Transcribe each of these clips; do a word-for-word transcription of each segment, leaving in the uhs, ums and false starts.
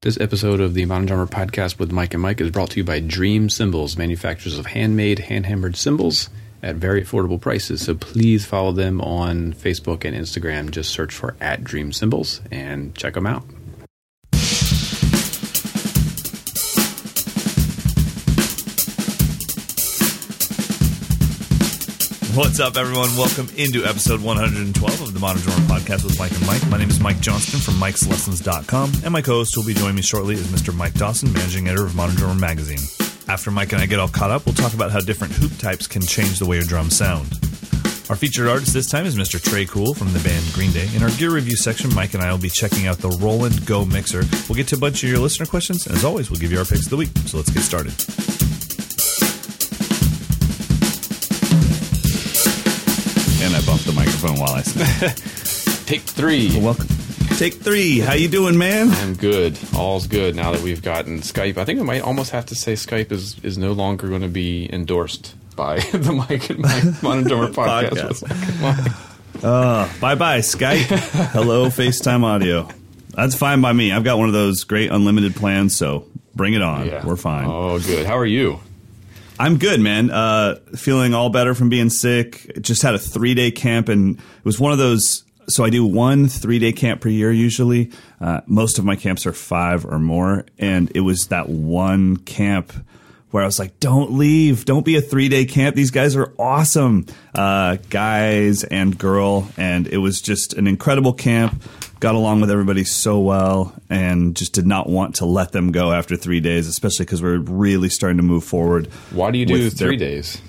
This episode of the Modern Drummer podcast with Mike and Mike is brought to you by Dream Cymbals, manufacturers of handmade, hand-hammered cymbals at very affordable prices. So please follow them on Facebook and Instagram. Just search for at Dream Cymbals and check them out. What's up, everyone? Welcome into episode one hundred twelve of the Modern Drummer Podcast with Mike and Mike. My name is Mike Johnston from mikes lessons dot com, and my co-host who will be joining me shortly is Mister Mike Dawson, managing editor of Modern Drummer Magazine. After Mike and I get all caught up, we'll talk about how different hoop types can change the way your drums sound. Our featured artist this time is Mister Tré Cool from the band Green Day. In our gear review section, Mike and I will be checking out the Roland GO:MIXER. We'll get to a bunch of your listener questions, and as always, we'll give you our picks of the week. So let's get started. The microphone while I speak. Take three. Well, welcome. Take three. How you doing, man? I'm good. All's good now that we've gotten Skype. I think we might almost have to say Skype is, is no longer going to be endorsed by the Mike and Mike Modern Drummer podcast. podcast. Uh, bye-bye, Skype. Hello, FaceTime audio. That's fine by me. I've got one of those great unlimited plans, so bring it on. Yeah. We're fine. Oh, good. How are you? I'm good, man. Uh, feeling all better from being sick. Just had a three-day camp, and it was one of those. So I do one three-day camp per year usually. Uh, most of my camps are five or more, and it was that one camp where I was like, don't leave. Don't be a three-day camp. These guys are awesome, uh, guys and girl, and it was just an incredible camp. Got along with everybody so well and just did not want to let them go after three days, especially because we're really starting to move forward. Why do you do three their, days?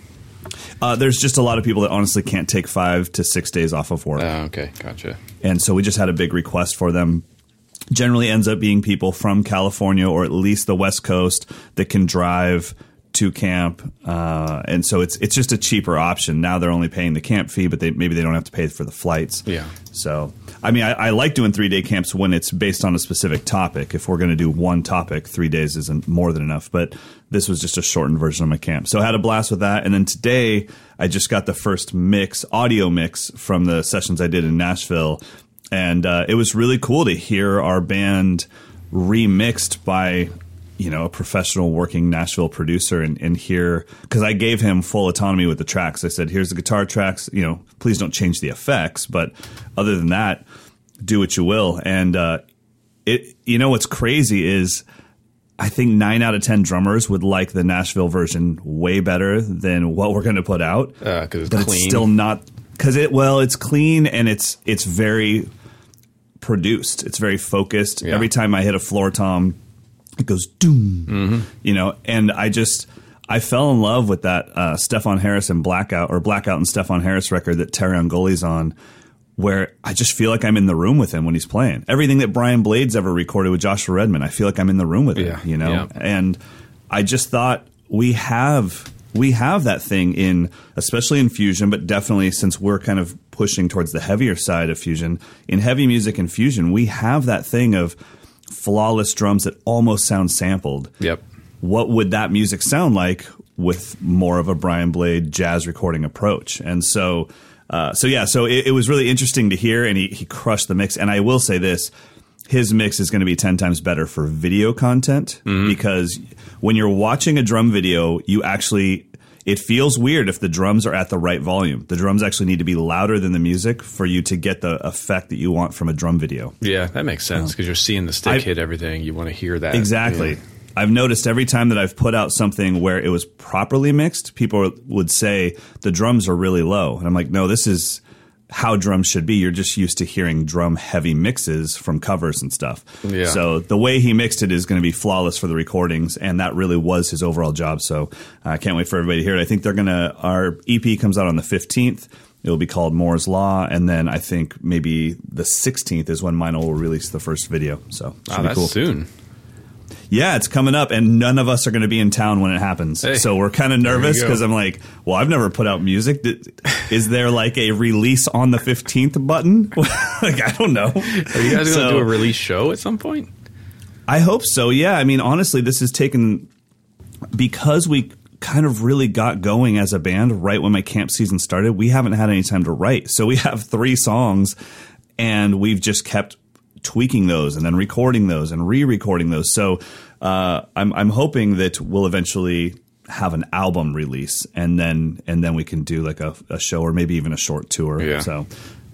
Uh, there's just a lot of people that honestly can't take five to six days off of work. Oh, okay. Gotcha. And so we just had a big request for them. Generally ends up being people from California or at least the West Coast that can drive to camp. Uh, and so it's it's just a cheaper option. Now they're only paying the camp fee, but they maybe they don't have to pay for the flights. Yeah. So I mean, I, I like doing three-day camps when it's based on a specific topic. If we're going to do one topic, three days isn't more than enough. But this was just a shortened version of my camp. So I had a blast with that. And then today, I just got the first mix, audio mix, from the sessions I did in Nashville. And uh, it was really cool to hear our band remixed by, you know, a professional working Nashville producer and, and hear, because I gave him full autonomy with the tracks. I said, here's the guitar tracks, you know, please don't change the effects. But other than that, do what you will. And uh, it, you know, what's crazy is I think nine out of ten drummers would like the Nashville version way better than what we're going to put out. Uh, cause it's but clean. It's still not because it well, it's clean and it's it's very produced. It's very focused. Yeah. Every time I hit a floor tom, it goes doom, mm-hmm. you know, and I just I fell in love with that uh, Stephon Harris and Blackout or Blackout and Stephon Harris record that Terry Ungoli's on, where I just feel like I'm in the room with him when he's playing. Everything that Brian Blades ever recorded with Joshua Redman, I feel like I'm in the room with him, yeah. you know, yeah. and I just thought we have we have that thing in, especially in fusion, but definitely since we're kind of pushing towards the heavier side of fusion in heavy music and fusion, we have that thing of flawless drums that almost sound sampled. Yep. What would that music sound like with more of a Brian Blade jazz recording approach? And so, uh, so yeah, so it, it was really interesting to hear, and he, he crushed the mix. And I will say this, his mix is going to be ten times better for video content, mm-hmm. because when you're watching a drum video, you actually, it feels weird if the drums are at the right volume. The drums actually need to be louder than the music for you to get the effect that you want from a drum video. Yeah, that makes sense, because uh, you're seeing the stick I've, hit everything. You want to hear that. Exactly. Yeah. I've noticed every time that I've put out something where it was properly mixed, people would say the drums are really low. And I'm like, no, this is how drums should be. You're just used to hearing drum heavy mixes from covers and stuff. Yeah. So the way he mixed it is going to be flawless for the recordings. And that really was his overall job. So I uh, can't wait for everybody to hear it. I think they're going to, our E P comes out on the fifteenth. It'll be called Moore's Law. And then I think maybe the sixteenth is when Mino will release the first video. So should wow, be that's cool. Soon. Yeah, it's coming up, and none of us are going to be in town when it happens. Hey, so we're kind of nervous because I'm like, well, I've never put out music. Is there like a release on the fifteenth button? Like, I don't know. Are you guys so, going to do a release show at some point? I hope so, yeah. I mean, honestly, this has taken – because we kind of really got going as a band right when my camp season started, we haven't had any time to write. So we have three songs, and we've just kept – tweaking those and then recording those and re-recording those. So uh, I'm I'm hoping that we'll eventually have an album release, and then and then we can do like a, a show or maybe even a short tour. Yeah. So,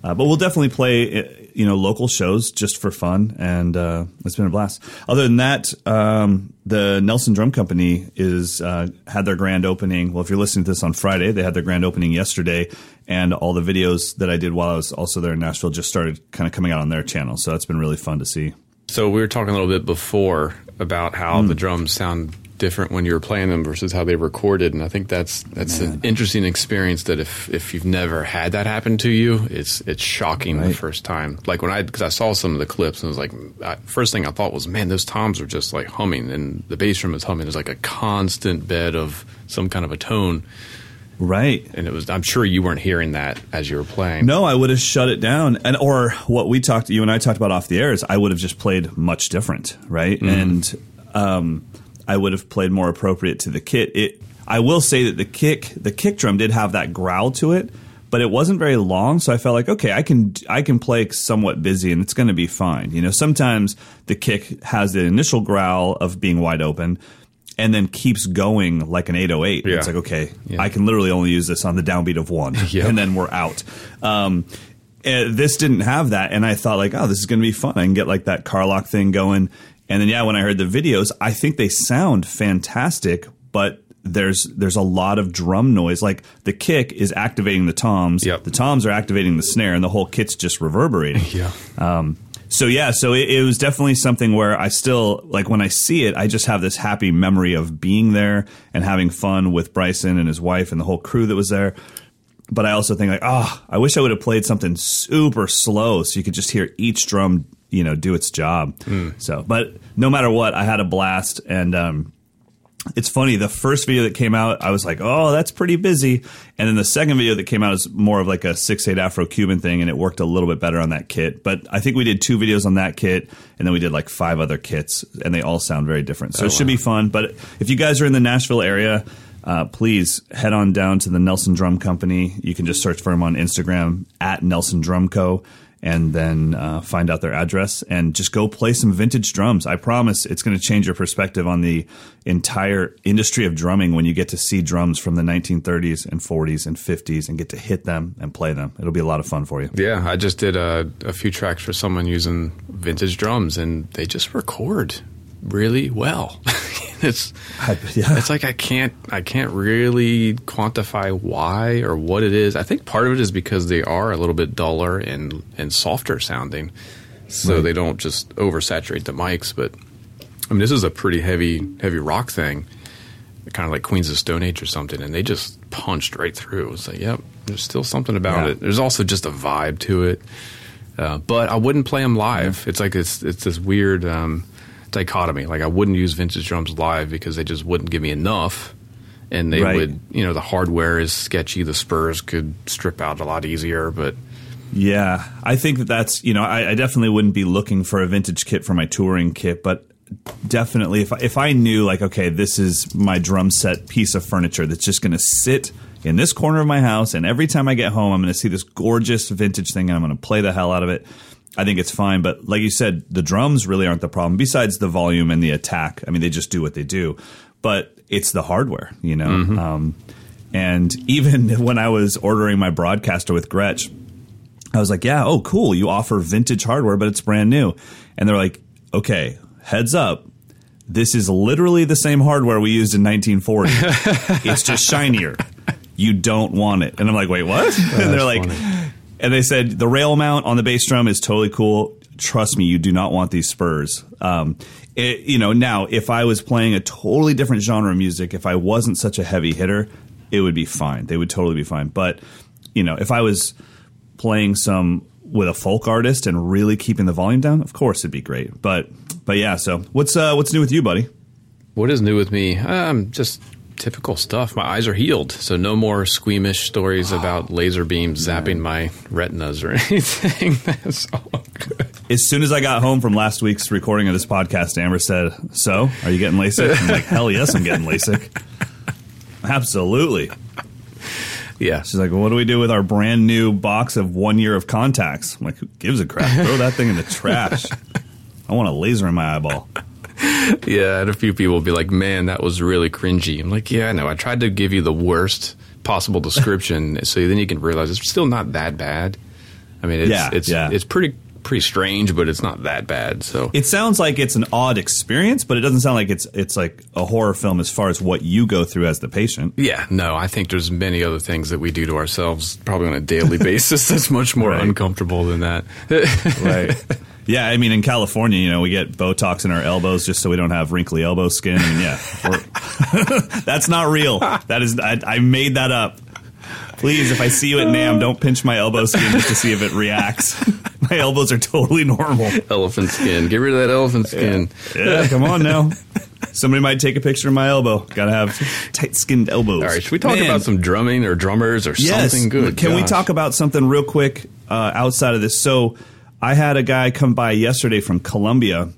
uh, but we'll definitely play you know local shows just for fun, and uh, it's been a blast. Other than that, um, the Nelson Drum Company is uh, had their grand opening. Well, if you're listening to this on Friday, they had their grand opening yesterday. And all the videos that I did while I was also there in Nashville just started kind of coming out on their channel. So that's been really fun to see. So we were talking a little bit before about how mm. the drums sound different when you're playing them versus how they recorded. And I think that's that's Man. an interesting experience that if, if you've never had that happen to you, it's it's shocking right. the first time. Like when I, because I saw some of the clips and it was like, I, first thing I thought was, man, those toms are just like humming and the bass drum is humming. There's like a constant bed of some kind of a tone. Right. And it was, I'm sure you weren't hearing that as you were playing. No, I would have shut it down. And, or what we talked, you and I talked about off the air is I would have just played much different. Right. Mm. And, um, I would have played more appropriate to the kit. It, I will say that the kick, the kick drum did have that growl to it, but it wasn't very long. So I felt like, okay, I can, I can play somewhat busy and it's going to be fine. You know, sometimes the kick has the initial growl of being wide open, and then keeps going like an eight oh eight. Yeah. It's like, okay, yeah. I can literally only use this on the downbeat of one, yep. and then we're out. Um, this didn't have that, and I thought, like, oh, this is going to be fun. I can get, like, that Carlock thing going. And then, yeah, when I heard the videos, I think they sound fantastic, but there's there's a lot of drum noise. Like, the kick is activating the toms. Yep. The toms are activating the snare, and the whole kit's just reverberating. Yeah. Um So, yeah, so it, it was definitely something where I still, like, when I see it, I just have this happy memory of being there and having fun with Bryson and his wife and the whole crew that was there. But I also think, like, oh, I wish I would have played something super slow so you could just hear each drum, you know, do its job. Mm. So, but no matter what, I had a blast. And um, it's funny, the first video that came out, I was like, oh, that's pretty busy. And then the second video that came out is more of like a six eight Afro-Cuban thing, and it worked a little bit better on that kit. But I think we did two videos on that kit, and then we did like five other kits, and they all sound very different. So oh, it should wow. be fun. But if you guys are in the Nashville area, uh, please head on down to the Nelson Drum Company. You can just search for them on Instagram, at Nelson Drum Co., and then uh, find out their address and just go play some vintage drums. I promise it's going to change your perspective on the entire industry of drumming when you get to see drums from the nineteen thirties and forties and fifties and get to hit them and play them. It'll be a lot of fun for you. Yeah, I just did a, a few tracks for someone using vintage drums, and they just record really well. It's I, yeah. it's like I can't I can't really quantify why or what it is. I think part of it is because they are a little bit duller and, and softer sounding, so right. they don't just oversaturate the mics. But I mean, this is a pretty heavy heavy rock thing, kind of like Queens of Stone Age or something, and they just punched right through. It's like, yep, there's still something about yeah. it. There's also just a vibe to it, uh, but I wouldn't play them live. Yeah. It's like it's it's this weird. Um, dichotomy. Like, I wouldn't use vintage drums live because they just wouldn't give me enough, and they right. would, you know, the hardware is sketchy, the spurs could strip out a lot easier, but Yeah, I think that that's, you know, I, I definitely wouldn't be looking for a vintage kit for my touring kit, but definitely if I, if I knew, like, okay, this is my drum set piece of furniture that's just going to sit in this corner of my house, and every time I get home, I'm going to see this gorgeous vintage thing, and I'm going to play the hell out of it. I think it's fine, but like you said, the drums really aren't the problem, besides the volume and the attack. I mean, they just do what they do, but it's the hardware, you know? Mm-hmm. Um, and even when I was ordering my Broadcaster with Gretsch, I was like, yeah, oh, cool. You offer vintage hardware, but it's brand new. And they're like, okay, heads up. This is literally the same hardware we used in nineteen forty. It's just shinier. You don't want it. And I'm like, wait, what? Oh, and they're like, funny. And they said, the rail mount on the bass drum is totally cool. Trust me, you do not want these spurs. Um, it, you know, now, if I was playing a totally different genre of music, if I wasn't such a heavy hitter, it would be fine. They would totally be fine. But, you know, if I was playing some with a folk artist and really keeping the volume down, of course it'd be great. But, but yeah, so what's uh, what's new with you, buddy? What is new with me? I'm just... typical stuff. My eyes are healed, so no more squeamish stories oh, about laser beams man. zapping my retinas or anything. That's all good. As soon as I got home from last week's recording of this podcast, Amber said, so, are you getting LASIK? I'm like, hell yes, I'm getting LASIK. Absolutely. Yeah. She's like, well, what do we do with our brand new box of one year of contacts? I'm like, who gives a crap? Throw that thing in the trash. I want a laser in my eyeball. Yeah, and a few people will be like, man, that was really cringy. I'm like, yeah, I know. I tried to give you the worst possible description, so then you can realize it's still not that bad. I mean, it's yeah, it's, yeah. it's pretty pretty strange, but it's not that bad. So it sounds like it's an odd experience, but it doesn't sound like it's it's like a horror film as far as what you go through as the patient. Yeah, no, I think there's many other things that we do to ourselves probably on a daily basis that's much more right. uncomfortable than that. Right. Yeah, I mean, in California, you know, we get Botox in our elbows just so we don't have wrinkly elbow skin. I mean, yeah, that's not real. That is, I, I made that up. Please, if I see you at NAMM, don't pinch my elbow skin just to see if it reacts. My elbows are totally normal. Elephant skin. Get rid of that elephant skin. Yeah, yeah, come on now. Somebody might take a picture of my elbow. Got to have tight-skinned elbows. All right, should we talk Man. about some drumming or drummers or yes. something good? Can Gosh. we talk about something real quick uh, outside of this? So... I had a guy come by yesterday from Colombia.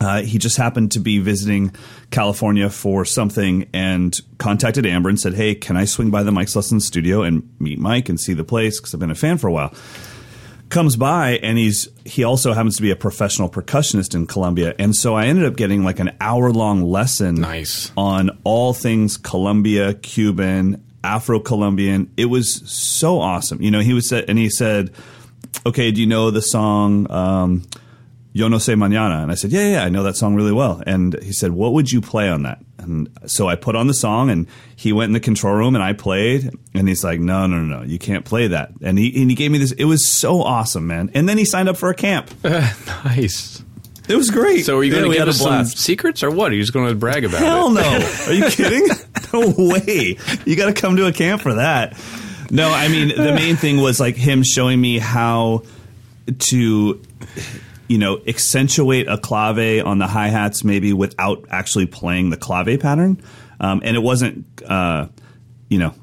Uh, he just happened to be visiting California for something and contacted Amber and said, hey, can I swing by the Mike's Lessons studio and meet Mike and see the place? Because I've been a fan for a while. Comes by, and he's he also happens to be a professional percussionist in Colombia. And so I ended up getting like an hour-long lesson nice. on all things Colombia, Cuban, Afro-Colombian. It was so awesome. You know, he was and he said... okay, do you know the song um, Yo No Sé Mañana? And I said, yeah, yeah, I know that song really well. And he said, what would you play on that? And so I put on the song, and he went in the control room, and I played. And he's like, no, no, no, no, you can't play that. And he, and he gave me this. It was so awesome, man. And then he signed up for a camp. Uh, nice. It was great. So are you yeah, going to give us some secrets or what? Are you just going to brag about Hell it? Hell no. Are you kidding? No way. You got to come to a camp for that. No, I mean, the main thing was like him showing me how to, you know, accentuate a clave on the hi-hats maybe without actually playing the clave pattern. Um, and it wasn't, uh, you know,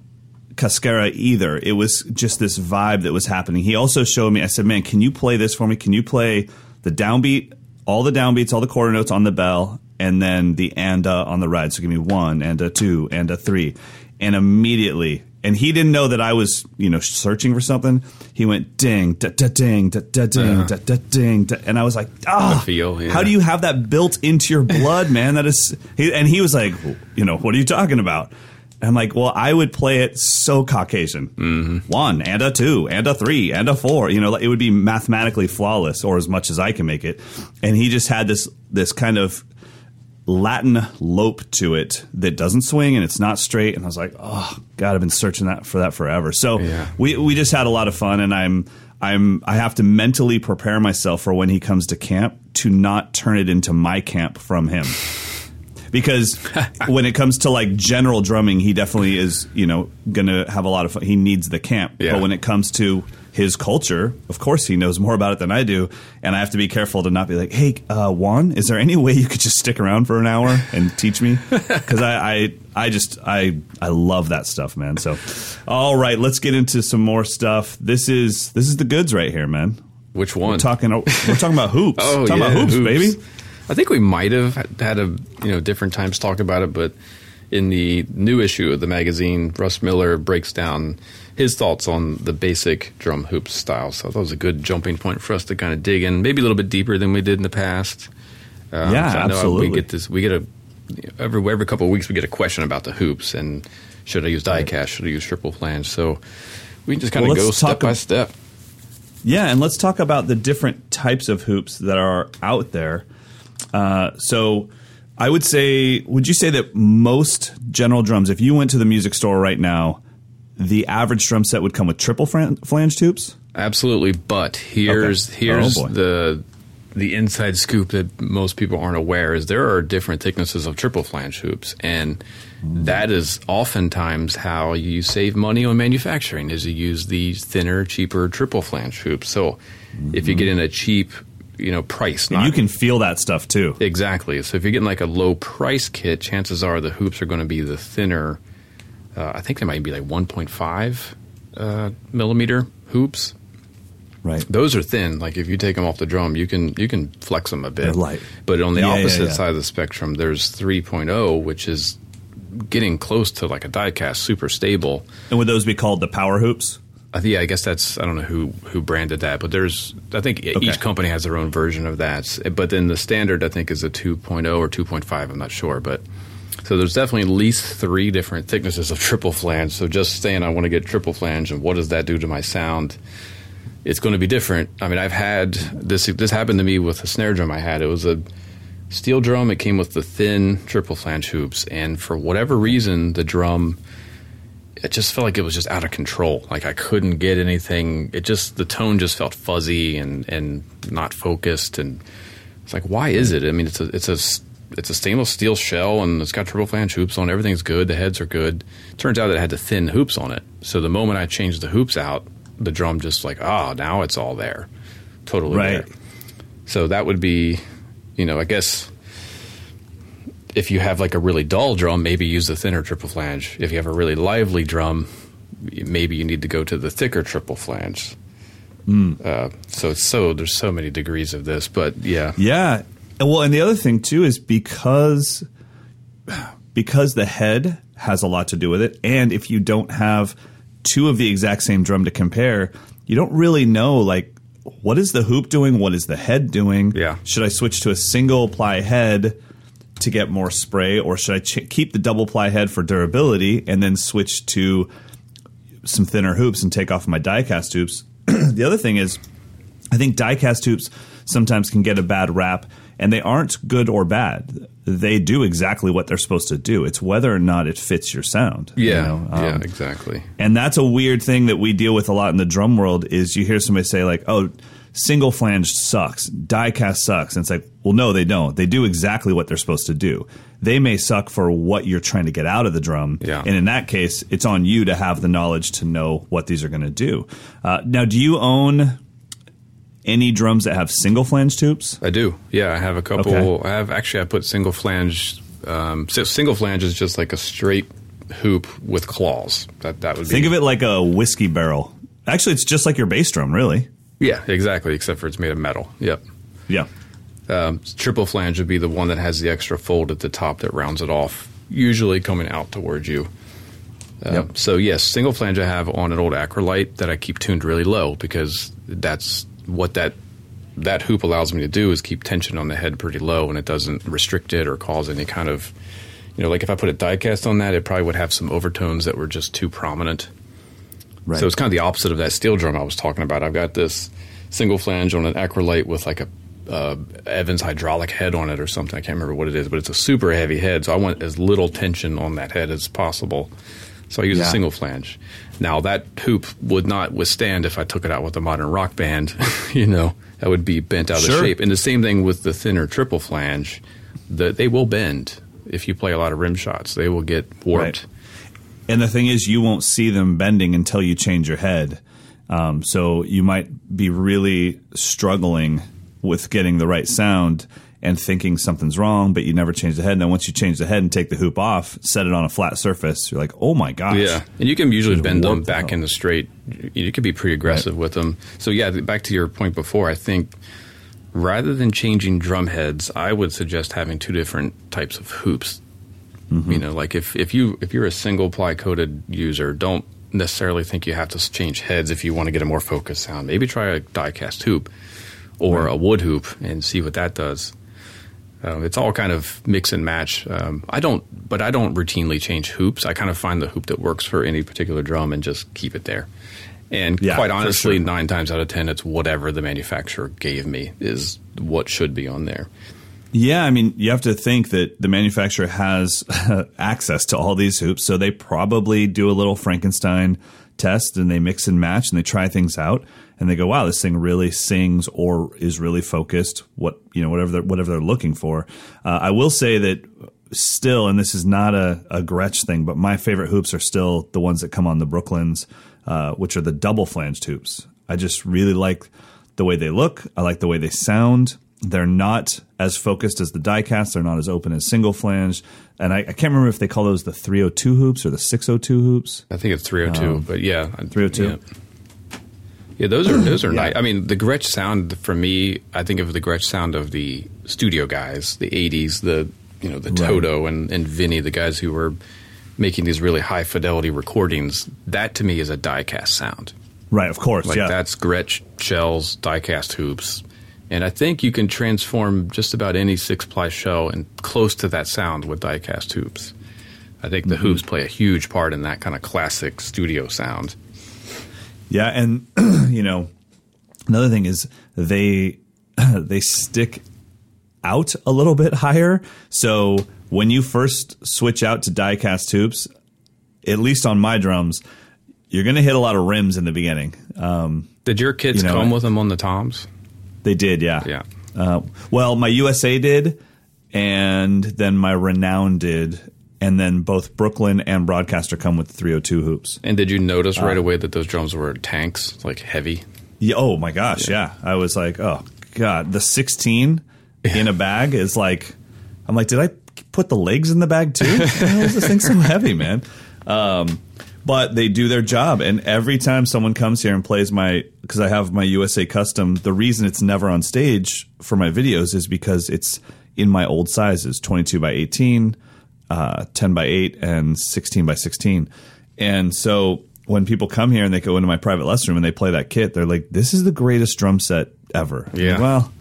cascara either. It was just this vibe that was happening. He also showed me, I said, man, can you play this for me? Can you play the downbeat, all the downbeats, all the quarter notes on the bell, and then the anda on the ride? So give me one, anda, two, anda, three. And immediately... and he didn't know that I was, you know, searching for something. He went ding, da da ding, da da ding, da da ding, da, and I was like, ah, oh, yeah. how do you have that built into your blood, man? That is, he, and he was like, you know, what are you talking about? And I'm like, well, I would play it so Caucasian, mm-hmm. one and a two and a three and a four. You know, it would be mathematically flawless, or as much as I can make it. And he just had this this kind of Latin lope to it that doesn't swing and it's not straight, and I was like, oh God, I've been searching that for that forever. So yeah. we we just had a lot of fun, and I'm I'm I have to mentally prepare myself for when he comes to camp to not turn it into my camp from him, because when it comes to like general drumming, he definitely is, you know, gonna have a lot of fun. He needs the camp, yeah. but when it comes to his culture. Of course, he knows more about it than I do. And I have to be careful to not be like, hey, uh, Juan, is there any way you could just stick around for an hour and teach me? Because I, I, I just, I, I love that stuff, man. So, all right, let's get into some more stuff. This is, this is the goods right here, man. Which one? We're talking, we're talking about hoops. oh, talking yeah, about hoops, hoops, baby. I think we might have had a, you know, different times talk about it, but in the new issue of the magazine, Russ Miller breaks down his thoughts on the basic drum hoop style. So that was a good jumping point for us to kind of dig in, maybe a little bit deeper than we did in the past. Um, yeah, so I know absolutely. We get this. We get a every every couple of weeks we get a question about the hoops and should I use die-cast? Should I use triple flange? So we can just kind well, of go step by ab- step. Yeah, and let's talk about the different types of hoops that are out there. Uh, so I would say, would you say that most general drums, if you went to the music store right now, the average drum set would come with triple flange hoops? Absolutely, but here's okay. here's oh, the the inside scoop that most people aren't aware is there are different thicknesses of triple flange hoops, and mm. that is oftentimes how you save money on manufacturing is you use these thinner, cheaper triple flange hoops. So mm-hmm. if you get in a cheap you know, price. Not, and you can feel that stuff too. Exactly. So if you're getting like a low price kit, chances are the hoops are going to be the thinner. Uh, I think they might be like one point five uh, millimeter hoops. Right. Those are thin. Like if you take them off the drum, you can you can flex them a bit. They're light. But on the yeah, opposite yeah, yeah. side of the spectrum, there's three point oh, which is getting close to like a die-cast, super stable. And would those be called the power hoops? I think, yeah, I guess that's, I don't know who, who branded that, but there's, I think okay. each company has their own version of that. But then the standard, I think, is a two point oh or two point five, I'm not sure. But so there's definitely at least three different thicknesses of triple flange. So just saying I want to get triple flange and what does that do to my sound, it's going to be different. I mean, I've had, this this happened to me with a snare drum I had. It was a steel drum. It came with the thin triple flange hoops. And for whatever reason, the drum... it just felt like it was just out of control. Like I couldn't get anything. It just, the tone just felt fuzzy and, and not focused. And it's like, why is it? I mean, it's a, it's a, it's a stainless steel shell and it's got triple flange hoops on. Everything's good. The heads are good. Turns out it had the thin hoops on it. So the moment I changed the hoops out, the drum just like, ah, oh, now it's all there. Totally right. There. So that would be, you know, I guess... if you have like a really dull drum, maybe use the thinner triple flange. If you have a really lively drum, maybe you need to go to the thicker triple flange. Mm. Uh, so it's so there's so many degrees of this, but yeah, yeah. Well, and the other thing too is because because the head has a lot to do with it, and if you don't have two of the exact same drum to compare, you don't really know like what is the hoop doing, what is the head doing. Yeah, should I switch to a single ply head to get more spray, or should I ch- keep the double ply head for durability and then switch to some thinner hoops and take off my die-cast hoops? The other thing is, I think die-cast hoops sometimes can get a bad rap, and they aren't good or bad. They do exactly what they're supposed to do. It's whether or not it fits your sound. Yeah, you know? um, yeah, exactly. And that's a weird thing that we deal with a lot in the drum world is you hear somebody say like, oh, single flange sucks, die-cast sucks. And it's like, well, no, they don't. They do exactly what they're supposed to do. They may suck for what you're trying to get out of the drum. Yeah. And in that case, it's on you to have the knowledge to know what these are going to do. Uh, now, do you own any drums that have single flange tubes? I do. Yeah, I have a couple. Okay. I have actually, I put single flange. Um, so single flange is just like a straight hoop with claws. That that would be. Think of it like a whiskey barrel. Actually, it's just like your bass drum, really. Yeah, exactly, except for it's made of metal. Yep. Yeah. Um, triple flange would be the one that has the extra fold at the top that rounds it off, usually coming out towards you. Um, yep. So, yes, single flange I have on an old Acrolite that I keep tuned really low because that's what that that hoop allows me to do is keep tension on the head pretty low and it doesn't restrict it or cause any kind of, you know, like if I put a die-cast on that, it probably would have some overtones that were just too prominent. Right. So it's kind of the opposite of that steel drum I was talking about. I've got this single flange on an Acrolite with like a uh, Evans hydraulic head on it or something. I can't remember what it is, but it's a super heavy head. So I want as little tension on that head as possible. So I use yeah. a single flange. Now that hoop would not withstand if I took it out with a modern rock band. You know, that would be bent out sure. of shape. And the same thing with the thinner triple flange. The, they will bend if you play a lot of rim shots. They will get warped. Right. And the thing is, you won't see them bending until you change your head. Um, so you might be really struggling with getting the right sound and thinking something's wrong, but you never change the head. And then once you change the head and take the hoop off, set it on a flat surface, you're like, oh my gosh. Yeah, and you can usually There's bend them back out. in the straight. You could be pretty aggressive right. with them. So yeah, back to your point before, I think rather than changing drum heads, I would suggest having two different types of hoops. Mm-hmm. You know, like if, if, you, if you're a single ply coated user, don't necessarily think you have to change heads if you want to get a more focused sound. Maybe try a die cast hoop or right. a wood hoop and see what that does. Uh, it's all kind of mix and match. Um, I don't, but I don't routinely change hoops. I kind of find the hoop that works for any particular drum and just keep it there. And yeah, quite honestly, sure. nine times out of ten, it's whatever the manufacturer gave me is what should be on there. Yeah, I mean, you have to think that the manufacturer has access to all these hoops, so they probably do a little Frankenstein test and they mix and match and they try things out. And they go, wow, this thing really sings or is really focused. What you know, whatever they're, whatever they're looking for. Uh, I will say that still, and this is not a, a Gretsch thing, but my favorite hoops are still the ones that come on the Brooklands, uh, which are the double flanged hoops. I just really like the way they look. I like the way they sound. They're not as focused as the die-cast. They're not as open as single flanged. And I, I can't remember if they call those the three oh two hoops or the six oh two hoops. I think it's three oh two, um, but yeah, three oh two. Yeah. Yeah, those are those are yeah. nice. I mean, the Gretsch sound for me, I think of the Gretsch sound of the studio guys, the eighties, the you know the right. Toto and, and Vinny, the guys who were making these really high fidelity recordings. That to me is a die-cast sound. Right, of course. Like yeah. that's Gretsch shells, die-cast hoops, and I think you can transform just about any six-ply shell and close to that sound with die-cast hoops. I think the mm-hmm. hoops play a huge part in that kind of classic studio sound. Yeah, and you know, another thing is they they stick out a little bit higher. So when you first switch out to die-cast hoops, at least on my drums, you're going to hit a lot of rims in the beginning. Um, did your kids you know, come with them on the toms? They did, yeah. Yeah. Uh, well, my U S A did, and then my Renown did. And then both Brooklyn and Broadcaster come with three oh two hoops. And did you notice right uh, away that those drums were tanks, like heavy? Yeah, oh, my gosh, yeah. yeah. I was like, oh, God. The sixteen yeah. in a bag is like – I'm like, did I put the legs in the bag too? Why is this thing so heavy, man? Um, but they do their job. And every time someone comes here and plays my – because I have my U S A Custom, the reason it's never on stage for my videos is because it's in my old sizes, twenty-two by eighteen – Uh, ten by eight and sixteen by sixteen. And so when people come here and they go into my private lesson room and they play that kit, they're like, this is the greatest drum set ever. Yeah. Like, well,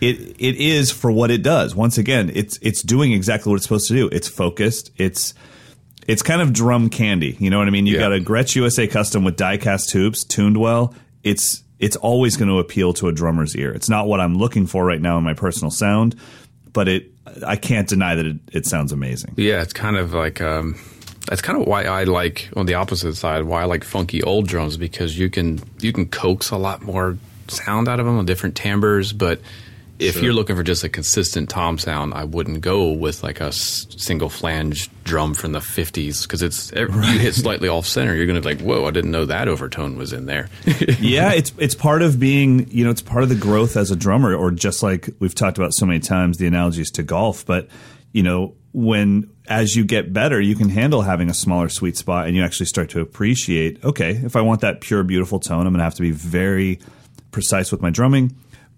it it is for what it does. Once again, it's it's doing exactly what it's supposed to do. It's focused. It's it's kind of drum candy. You know what I mean? You yeah. got a Gretsch U S A Custom with die-cast hoops, tuned well. It's it's always going to appeal to a drummer's ear. It's not what I'm looking for right now in my personal sound, but it I can't deny that it, it sounds amazing. Yeah, it's kind of like um, that's kind of why I like on the opposite side why I like funky old drums, because you can you can coax a lot more sound out of them on different timbres. But if sure. you're looking for just a consistent tom sound, I wouldn't go with like a single flange drum from the fifties, because it's right. you hit slightly off center, you're gonna be like, whoa, I didn't know that overtone was in there. Yeah, it's it's part of being, you know, it's part of the growth as a drummer, or just like we've talked about so many times, the analogies to golf. But you know, when as you get better, you can handle having a smaller sweet spot, and you actually start to appreciate, okay, if I want that pure beautiful tone, I'm gonna have to be very precise with my drumming,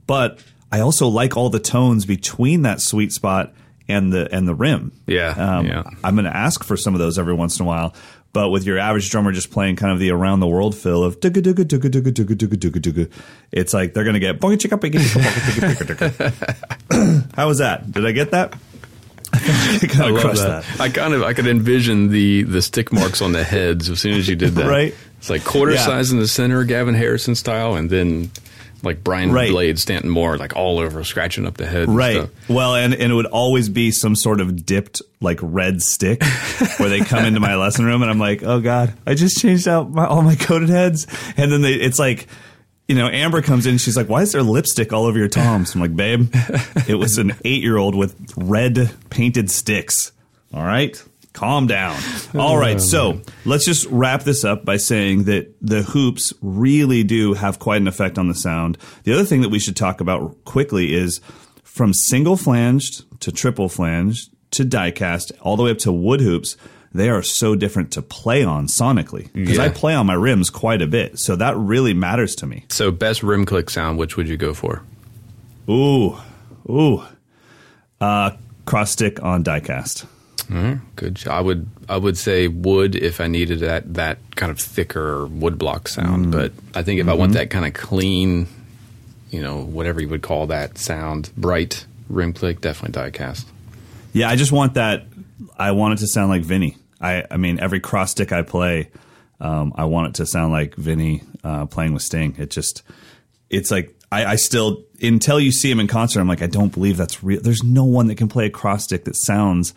but I also like all the tones between that sweet spot and the and the rim. Yeah, um, yeah. I'm going to ask for some of those every once in a while. But with your average drummer just playing kind of the around the world feel of digga digga digga digga digga digga digga digga, it's like they're going to get bonga chicka digga digga digga. How was that? Did I get that? I kind of crushed that. that. I kind of I could envision the the stick marks on the heads as soon as you did that. Right. It's like quarter yeah. size in the center, Gavin Harrison style, and then. Like Brian right. Blade, Stanton Moore, like all over, scratching up the head. Right. And stuff. Well, and, and it would always be some sort of dipped, like red stick where they come into my lesson room and I'm like, oh God, I just changed out my, all my coated heads. And then they, it's like, you know, Amber comes in and she's like, why is there lipstick all over your toms? I'm like, babe, it was an eight year old with red painted sticks. All right. Calm down. All right. So let's just wrap this up by saying that the hoops really do have quite an effect on the sound. The other thing that we should talk about quickly is from single flanged to triple flanged to die-cast all the way up to wood hoops, they are so different to play on sonically because yeah. I play on my rims quite a bit. So that really matters to me. So best rim click sound, which would you go for? Ooh, ooh. Uh, cross stick on die-cast. Mm-hmm. Good job. I would I would say wood if I needed that that kind of thicker wood block sound, mm-hmm. but I think if mm-hmm. I want that kind of clean, you know, whatever you would call that sound, bright rim click, definitely die-cast. Yeah, I just want that. I want it to sound like Vinny. I, I mean, every cross stick I play, um, I want it to sound like Vinny uh, playing with Sting. It just, it's like I, I still until you see him in concert, I'm like, I don't believe that's real. There's no one that can play a cross stick that sounds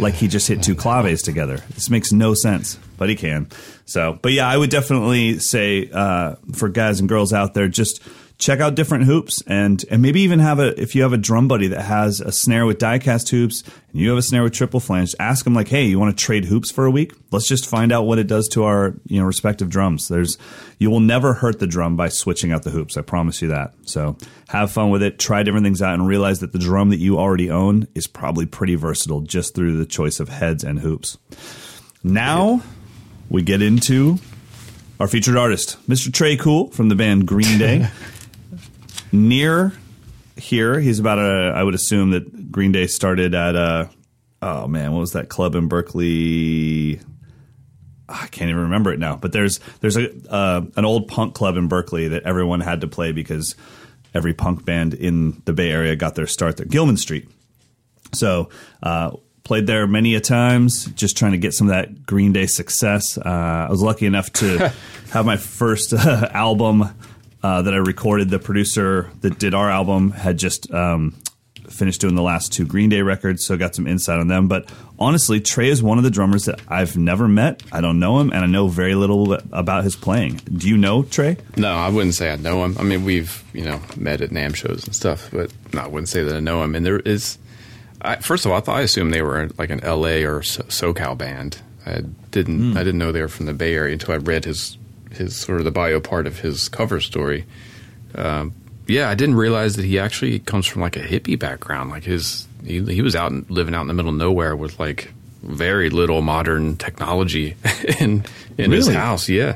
like he just hit two claves together. This makes no sense, but he can. So, but yeah, I would definitely say uh, for guys and girls out there, just check out different hoops and and maybe even have a if you have a drum buddy that has a snare with die-cast hoops and you have a snare with triple flange, ask them like, hey, you want to trade hoops for a week? Let's just find out what it does to our you know respective drums. There's you will never hurt the drum by switching out the hoops. I promise you that. So have fun with it. Try different things out and realize that the drum that you already own is probably pretty versatile just through the choice of heads and hoops. Now we get into our featured artist, Mister Tré Cool from the band Green Day. Near here, he's about a. I would assume that Green Day started at a. Oh man, what was that club in Berkeley? I can't even remember it now. But there's there's a uh, an old punk club in Berkeley that everyone had to play because every punk band in the Bay Area got their start there, Gilman Street. So uh, played there many a times, just trying to get some of that Green Day success. Uh, I was lucky enough to have my first uh, album. Uh, that I recorded. The producer that did our album had just um, finished doing the last two Green Day records, so I got some insight on them. But honestly, Tré is one of the drummers that I've never met. I don't know him, and I know very little about his playing. Do you know Tré? No, I wouldn't say I know him. I mean, we've you know met at NAMM shows and stuff, but no, I wouldn't say that I know him. And there is, I, first of all, I, thought, I assumed they were like an L A or so- SoCal band. I didn't, mm. I didn't know they were from the Bay Area until I read his. his sort of the bio part of his cover story. Um, yeah, I didn't realize that he actually comes from like a hippie background. Like his, he, he was out and living out in the middle of nowhere with like very little modern technology in in really? his house. Yeah.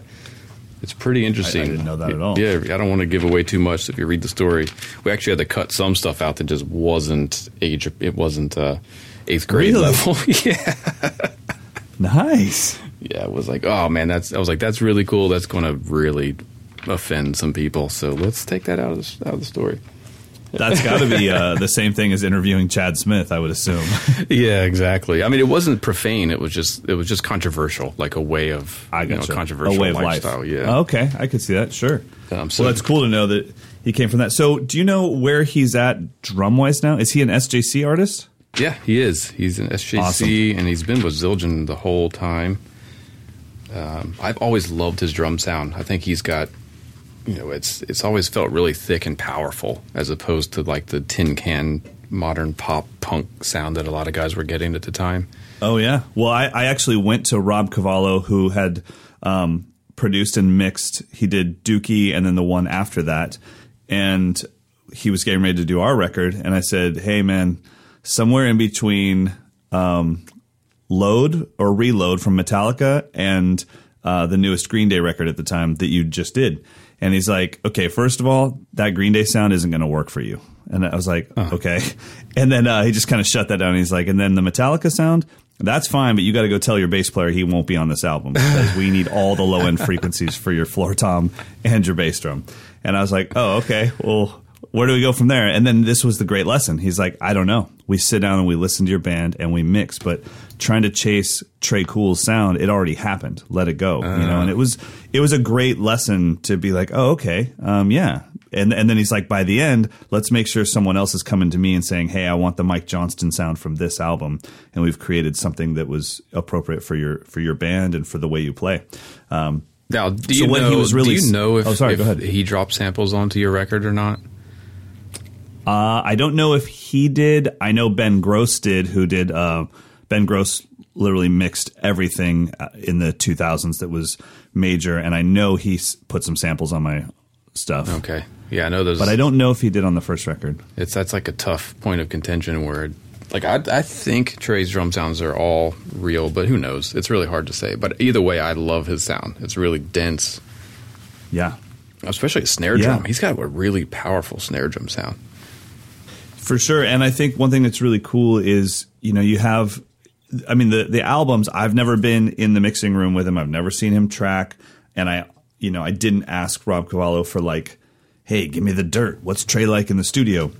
It's pretty interesting. I, I didn't know that at all. Yeah. I don't want to give away too much. If you read the story, we actually had to cut some stuff out that just wasn't age. It wasn't uh eighth grade really? level. Yeah. Nice. Yeah, I was like, oh man, that's. I was like, that's really cool. That's going to really offend some people. So let's take that out of the, out of the story. That's got to be uh, the same thing as interviewing Chad Smith, I would assume. Yeah, exactly. I mean, it wasn't profane. It was just, it was just controversial, like a way of, I you know, you. controversial a way of lifestyle. Life. Yeah. Oh, okay, I could see that. Sure. Um, so well, that's cool to know that he came from that. So, do you know where he's at drum wise now? Is he an S J C artist? Yeah, he is. He's an S J C, awesome. And he's been with Zildjian the whole time. Um, I've always loved his drum sound. I think he's got, you know, it's it's always felt really thick and powerful as opposed to like the tin can modern pop punk sound that a lot of guys were getting at the time. Oh, yeah. Well, I, I actually went to Rob Cavallo, who had um, produced and mixed. He did Dookie and then the one after that. And he was getting ready to do our record. And I said, hey, man, somewhere in between... Um, Load or Reload from Metallica and uh, the newest Green Day record at the time that you just did. And he's like, okay, first of all, that Green Day sound isn't going to work for you. And I was like, uh-huh. okay. And then uh, he just kind of shut that down. And he's like, and then the Metallica sound, that's fine, but you got to go tell your bass player he won't be on this album because we need all the low-end frequencies for your floor tom and your bass drum. And I was like, oh, okay, well... where do we go from there? And then this was the great lesson. He's like, I don't know. We sit down and we listen to your band and we mix, but trying to chase Tré Cool's sound, it already happened. Let it go. Uh, you know, and it was it was a great lesson to be like, oh, okay, um, yeah. And and then he's like, by the end, let's make sure someone else is coming to me and saying, hey, I want the Mike Johnston sound from this album, and we've created something that was appropriate for your for your band and for the way you play. Um, now, do you, so know, when he was really, do you know if, oh, sorry, if go ahead. he dropped samples onto your record or not? Uh, I don't know if he did. I know Ben Gross did, who did uh, Ben Gross literally mixed everything in the two thousands that was major, and I know he put some samples on my stuff. Okay, yeah, I know those, but I don't know if he did on the first record. It's that's like a tough point of contention where, like, I, I think Tré's drum sounds are all real, but who knows? It's really hard to say. But either way, I love his sound. It's really dense. Yeah, especially a snare yeah. drum. He's got a really powerful snare drum sound. For sure, and I think one thing that's really cool is, you know, you have, I mean, the the albums, I've never been in the mixing room with him. I've never seen him track, and I, you know, I didn't ask Rob Cavallo for, like, hey, give me the dirt. What's Tré like in the studio?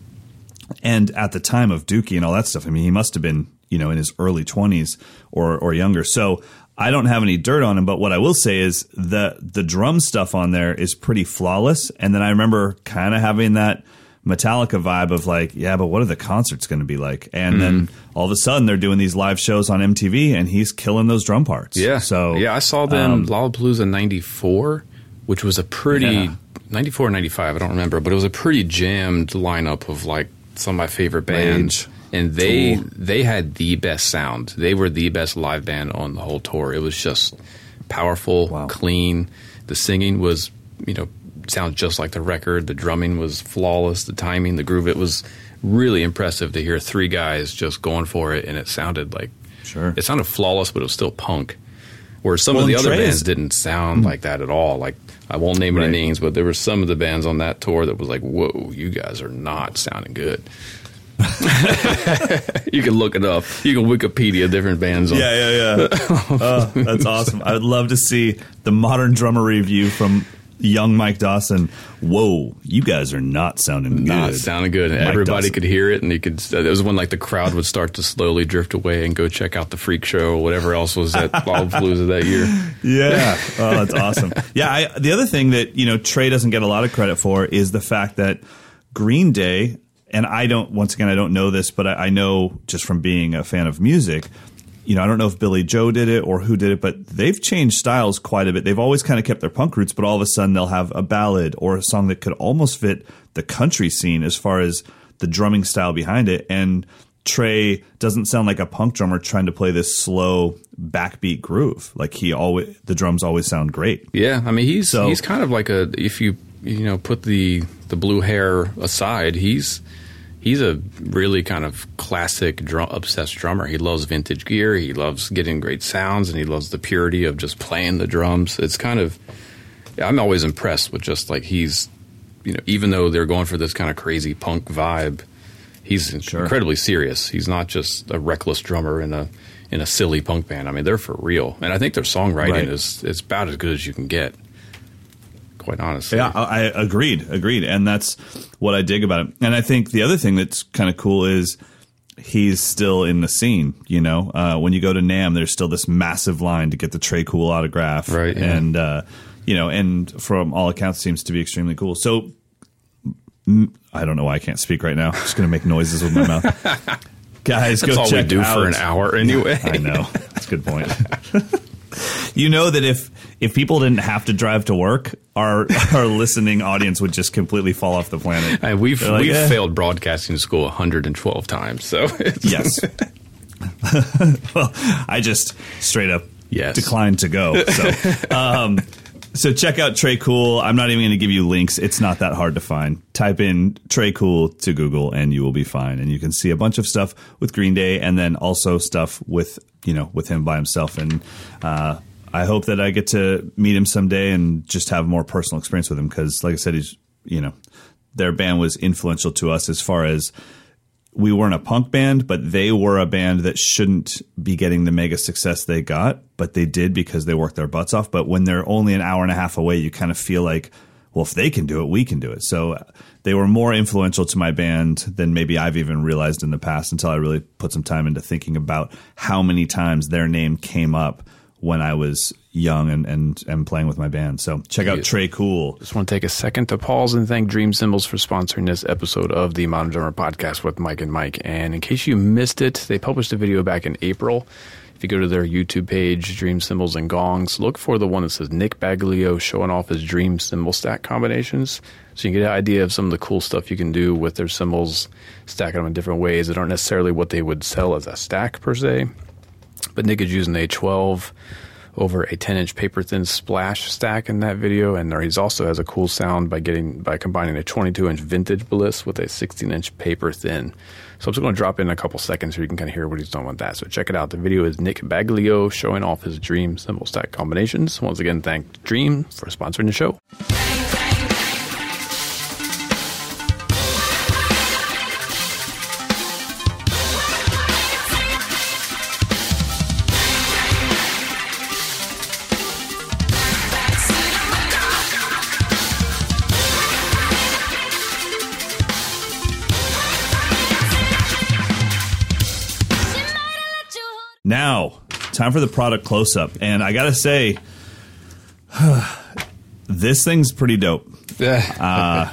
And at the time of Dookie and all that stuff, I mean, he must have been, you know, in his early twenties or or younger. So I don't have any dirt on him, but what I will say is the the drum stuff on there is pretty flawless. And then I remember kind of having that Metallica vibe of like, yeah, but what are the concerts going to be like? And mm. then all of a sudden they're doing these live shows on M T V and he's killing those drum parts. Yeah. So yeah, I saw them um, Lollapalooza ninety-four, which was a pretty yeah. ninety-four, ninety-five, I don't remember, but it was a pretty jammed lineup of like some of my favorite bands. Rage. And they Tool. They had the best sound. They were the best live band on the whole tour. It was just powerful, wow. clean. The singing was, you know, sounds just like the record. The drumming was flawless. The timing, the groove. It was really impressive to hear three guys just going for it, and it sounded like sure. It sounded flawless, but it was still punk. Where some well, of the other Tré bands is- didn't sound like that at all. Like I won't name right. any names, but there were some of the bands on that tour that was like, "Whoa, you guys are not sounding good." You can look it up. You can Wikipedia different bands. On. Yeah, yeah, yeah. Oh, that's awesome. I would love to see the Modern Drummer review from young Mike Dawson. Whoa, you guys are not sounding not good. Not sounding good. Mike Everybody Dawson. Could hear it, and you could. It was when like the crowd would start to slowly drift away and go check out the Freak Show or whatever else was at Lollapalooza that year. Yeah, oh, that's awesome. Yeah, I, the other thing that you know Tré doesn't get a lot of credit for is the fact that Green Day, and I don't. Once again, I don't know this, but I, I know just from being a fan of music. You know, I don't know if Billy Joe did it or who did it, but they've changed styles quite a bit. They've always kind of kept their punk roots, but all of a sudden they'll have a ballad or a song that could almost fit the country scene as far as the drumming style behind it. And Tré doesn't sound like a punk drummer trying to play this slow backbeat groove. Like he always, the drums always sound great. Yeah, I mean he's so, he's kind of like a if you you know put the the blue hair aside, he's. He's a really kind of classic drum, obsessed drummer. He loves vintage gear. He loves getting great sounds, and he loves the purity of just playing the drums. It's kind of – I'm always impressed with just like he's – you know, even though they're going for this kind of crazy punk vibe, he's sure. incredibly serious. He's not just a reckless drummer in a in a silly punk band. I mean, they're for real. And I think their songwriting right. is it's about as good as you can get. Quite honestly. Yeah, I, I agreed, agreed. And that's what I dig about it. And I think the other thing that's kind of cool is he's still in the scene, you know. Uh, when you go to NAMM, there's still this massive line to get the Tré Cool autograph. Right. Yeah. And, uh, you know, and from all accounts, seems to be extremely cool. So I don't know why I can't speak right now. I'm just going to make noises with my mouth. Guys, that's go all check we do out. For an hour anyway. I know. That's a good point. You know that if if people didn't have to drive to work, our our listening audience would just completely fall off the planet. I, we've like, we've eh. failed broadcasting school one hundred twelve times. So it's yes. Well, I just straight up yes. declined to go. So um, so check out Tré Cool. I'm not even going to give you links. It's not that hard to find. Type in Tré Cool to Google and you will be fine. And you can see a bunch of stuff with Green Day and then also stuff with, you know, with him by himself. And uh I hope that I get to meet him someday and just have more personal experience with him because, like I said, he's you know, their band was influential to us as far as we weren't a punk band, but they were a band that shouldn't be getting the mega success they got, but they did because they worked their butts off. But when they're only an hour and a half away, you kind of feel like, well, if they can do it, we can do it. So they were more influential to my band than maybe I've even realized in the past until I really put some time into thinking about how many times their name came up when I was young and, and, and playing with my band. So check out Tré Cool. Just want to take a second to pause and thank Dream Cymbals for sponsoring this episode of the Modern Drummer Podcast with Mike and Mike. And in case you missed it, they published a video back in April. If you go to their YouTube page, Dream Cymbals and Gongs, look for the one that says Nick Baglio showing off his Dream Cymbal stack combinations. So you can get an idea of some of the cool stuff you can do with their cymbals, stacking them in different ways that aren't necessarily what they would sell as a stack per se. but Nick is using a twelve over a ten inch paper thin splash stack in that video, and there he's also has a cool sound by getting by combining a twenty-two inch vintage bliss with a sixteen inch paper thin. So I'm just going to drop in a couple seconds so you can kind of hear what he's doing with that. So check it out. The video is Nick Baglio showing off his Dream cymbal stack combinations. Once again, thank Dream for sponsoring the show. Now, time for the product close-up. And I got to say, this thing's pretty dope. Uh,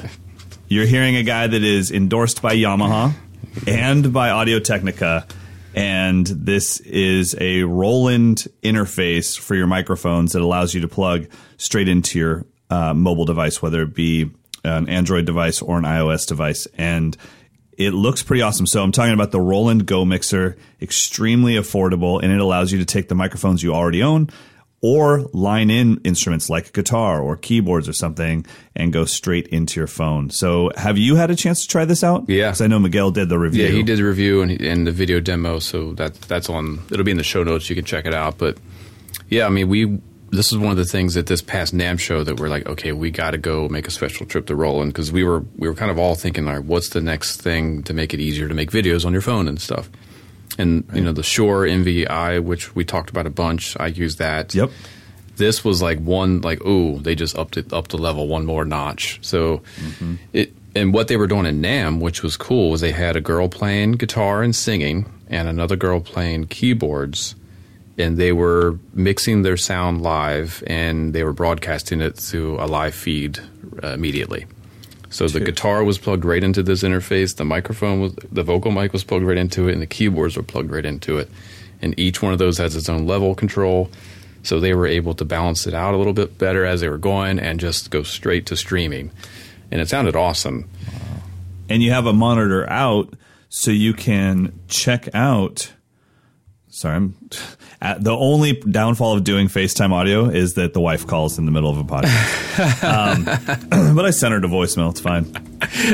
you're hearing a guy that is endorsed by Yamaha and by Audio-Technica. And this is a Roland interface for your microphones that allows you to plug straight into your uh, mobile device, whether it be an Android device or an iOS device. And it looks pretty awesome. So I'm talking about the Roland GO:MIXER, extremely affordable, and it allows you to take the microphones you already own or line in instruments like a guitar or keyboards or something and go straight into your phone. So have you had a chance to try this out? Yeah. Because I know Miguel did the review. Yeah, he did the review and, he, and the video demo, so that that's on – it'll be in the show notes. You can check it out. But, yeah, I mean, we – this is one of the things at this past NAMM show that we're like, okay, we got to go make a special trip to Roland, because we were we were kind of all thinking, all right, what's the next thing to make it easier to make videos on your phone and stuff? And, right. you know, the Shure M V I, which we talked about a bunch, I used that. Yep. This was like one, like, ooh, they just upped it up the level one more notch. So mm-hmm. it and what they were doing in NAMM, which was cool, was they had a girl playing guitar and singing and another girl playing keyboards. And they were mixing their sound live, and they were broadcasting it through a live feed uh, immediately. So Dude. the guitar was plugged right into this interface. The microphone, was, the vocal mic was plugged right into it, and the keyboards were plugged right into it. And each one of those has its own level control. So they were able to balance it out a little bit better as they were going and just go straight to streaming. And it sounded awesome. Wow. And you have a monitor out so you can check out... Sorry, I'm, uh, the only downfall of doing FaceTime audio is that the wife calls in the middle of a podcast. Um, but I sent her to voicemail. It's fine.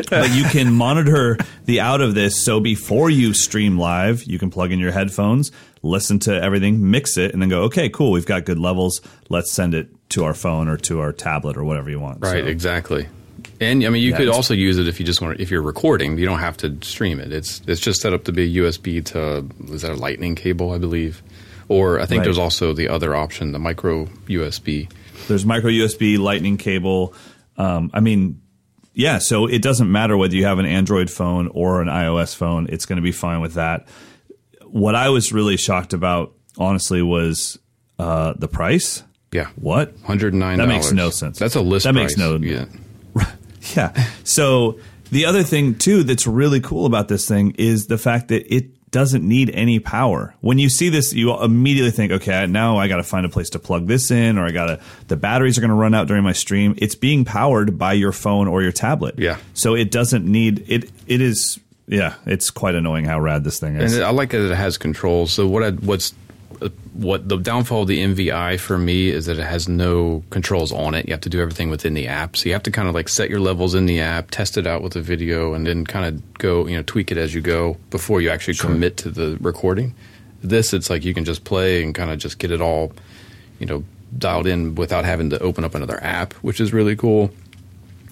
But you can monitor the out of this. So before you stream live, you can plug in your headphones, listen to everything, mix it, and then go, okay, cool. We've got good levels. Let's send it to our phone or to our tablet or whatever you want. Right, so, exactly. And I mean, you could also use it if you just want to, if you're recording, you don't have to stream it. It's it's just set up to be U S B to, is that a lightning cable, I believe? Or I think right. there's also the other option, the micro U S B. There's micro U S B, lightning cable. Um, I mean, yeah, so it doesn't matter whether you have an Android phone or an iOS phone. It's going to be fine with that. What I was really shocked about, honestly, was uh, the price. Yeah. What? one hundred nine dollars. That makes no sense. That's a list that price. That makes no yeah. Yeah. So the other thing, too, that's really cool about this thing is the fact that it doesn't need any power. When you see this, you immediately think, okay, now I got to find a place to plug this in, or I got to, the batteries are going to run out during my stream. It's being powered by your phone or your tablet. Yeah. So it doesn't need, it. It is, yeah, it's quite annoying how rad this thing is. And I like that it has controls. So what I, what's, what the downfall of the M V I for me is that it has no controls on it. You have to do everything within the app. So you have to kind of like set your levels in the app, test it out with the video, and then kind of go, you know, tweak it as you go before you actually sure. commit to the recording. This, it's like you can just play and kind of just get it all, you know, dialed in without having to open up another app, which is really cool.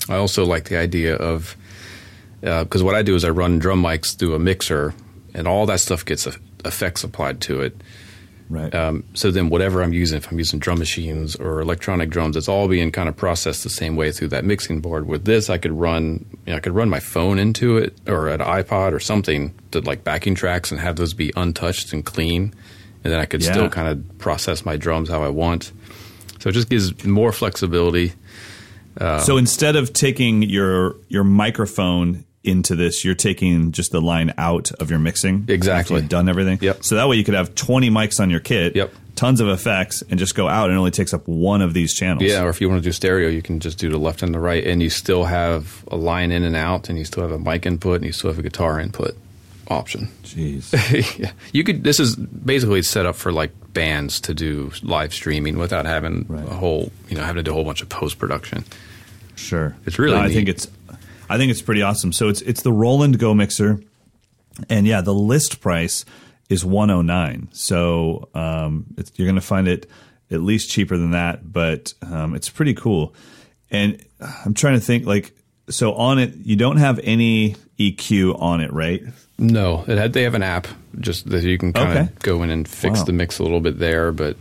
I also like the idea of, uh, because what I do is I run drum mics through a mixer, and all that stuff gets effects applied to it. Right. Um, so then whatever I'm using, if I'm using drum machines or electronic drums, it's all being kind of processed the same way through that mixing board. With this, I could run you know, I could run my phone into it or an iPod or something to like backing tracks and have those be untouched and clean. And then I could yeah. still kind of process my drums how I want. So it just gives more flexibility. Um, so instead of taking your your microphone into this, you're taking just the line out of your mixing. Exactly. You've done everything. Yep. So that way you could have twenty mics on your kit, yep. tons of effects, and just go out and it only takes up one of these channels. Yeah, or if you want to do stereo, you can just do the left and the right, and you still have a line in and out, and you still have a mic input, and you still have a guitar input option. Jeez. Yeah. You could. This is basically set up for like bands to do live streaming without having right. a whole, you know, having to do a whole bunch of post production. Sure. It's really. No, I think it's. I think it's pretty awesome. So it's it's the Roland GO:MIXER, and yeah, the list price is one oh nine. So um, it's, you're going to find it at least cheaper than that, but um, it's pretty cool. And I'm trying to think, like, so on it, you don't have any E Q on it, right? No, it had, they have an app just that you can kind of okay. go in and fix wow. the mix a little bit there, but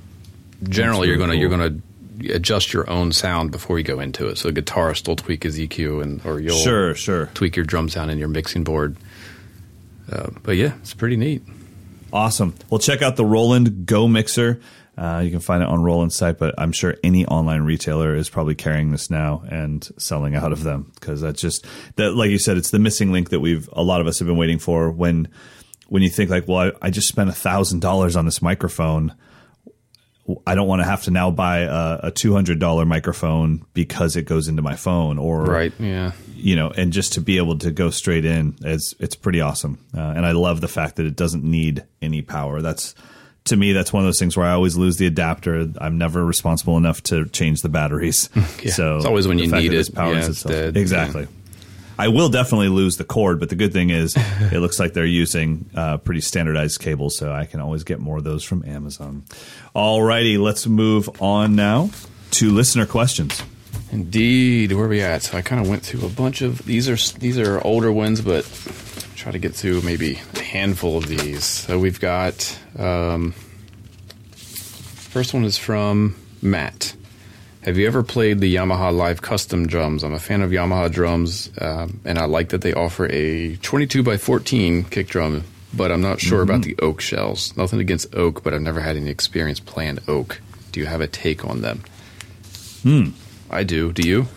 generally you're going to cool. you're going to adjust your own sound before you go into it. So the guitarist will tweak his E Q, and or you'll sure, sure. tweak your drum sound and your mixing board. Uh, but yeah, it's pretty neat. Awesome. Well, check out the Roland GO:MIXER. Uh, you can find it on Roland's site, but I'm sure any online retailer is probably carrying this now and selling out of them, because that's just that. Like you said, it's the missing link that we've a lot of us have been waiting for. When when you think like, well, I, I just spent a thousand dollars on this microphone. I don't want to have to now buy a, a two hundred dollars microphone because it goes into my phone, or, right. Yeah. You know, and just to be able to go straight in, it's, it's pretty awesome. Uh, and I love the fact that it doesn't need any power. That's, to me, that's one of those things where I always lose the adapter. I'm never responsible enough to change the batteries. Yeah. So it's always when you need it. Powers yeah, itself. Dead. Exactly. Yeah. I will definitely lose the cord, but the good thing is it looks like they're using uh, pretty standardized cables, so I can always get more of those from Amazon. All righty, let's move on now to listener questions. Indeed. Where are we at? So I kind of went through a bunch of – these are these are older ones, but I'll try to get through maybe a handful of these. So we've got um, – first one is from Matt. Have you ever played the Yamaha Live Custom drums? I'm a fan of Yamaha drums, um, and I like that they offer a twenty-two by fourteen kick drum, but I'm not sure mm-hmm. about the oak shells. Nothing against oak, but I've never had any experience playing oak. Do you have a take on them? Hmm. I do. Do you?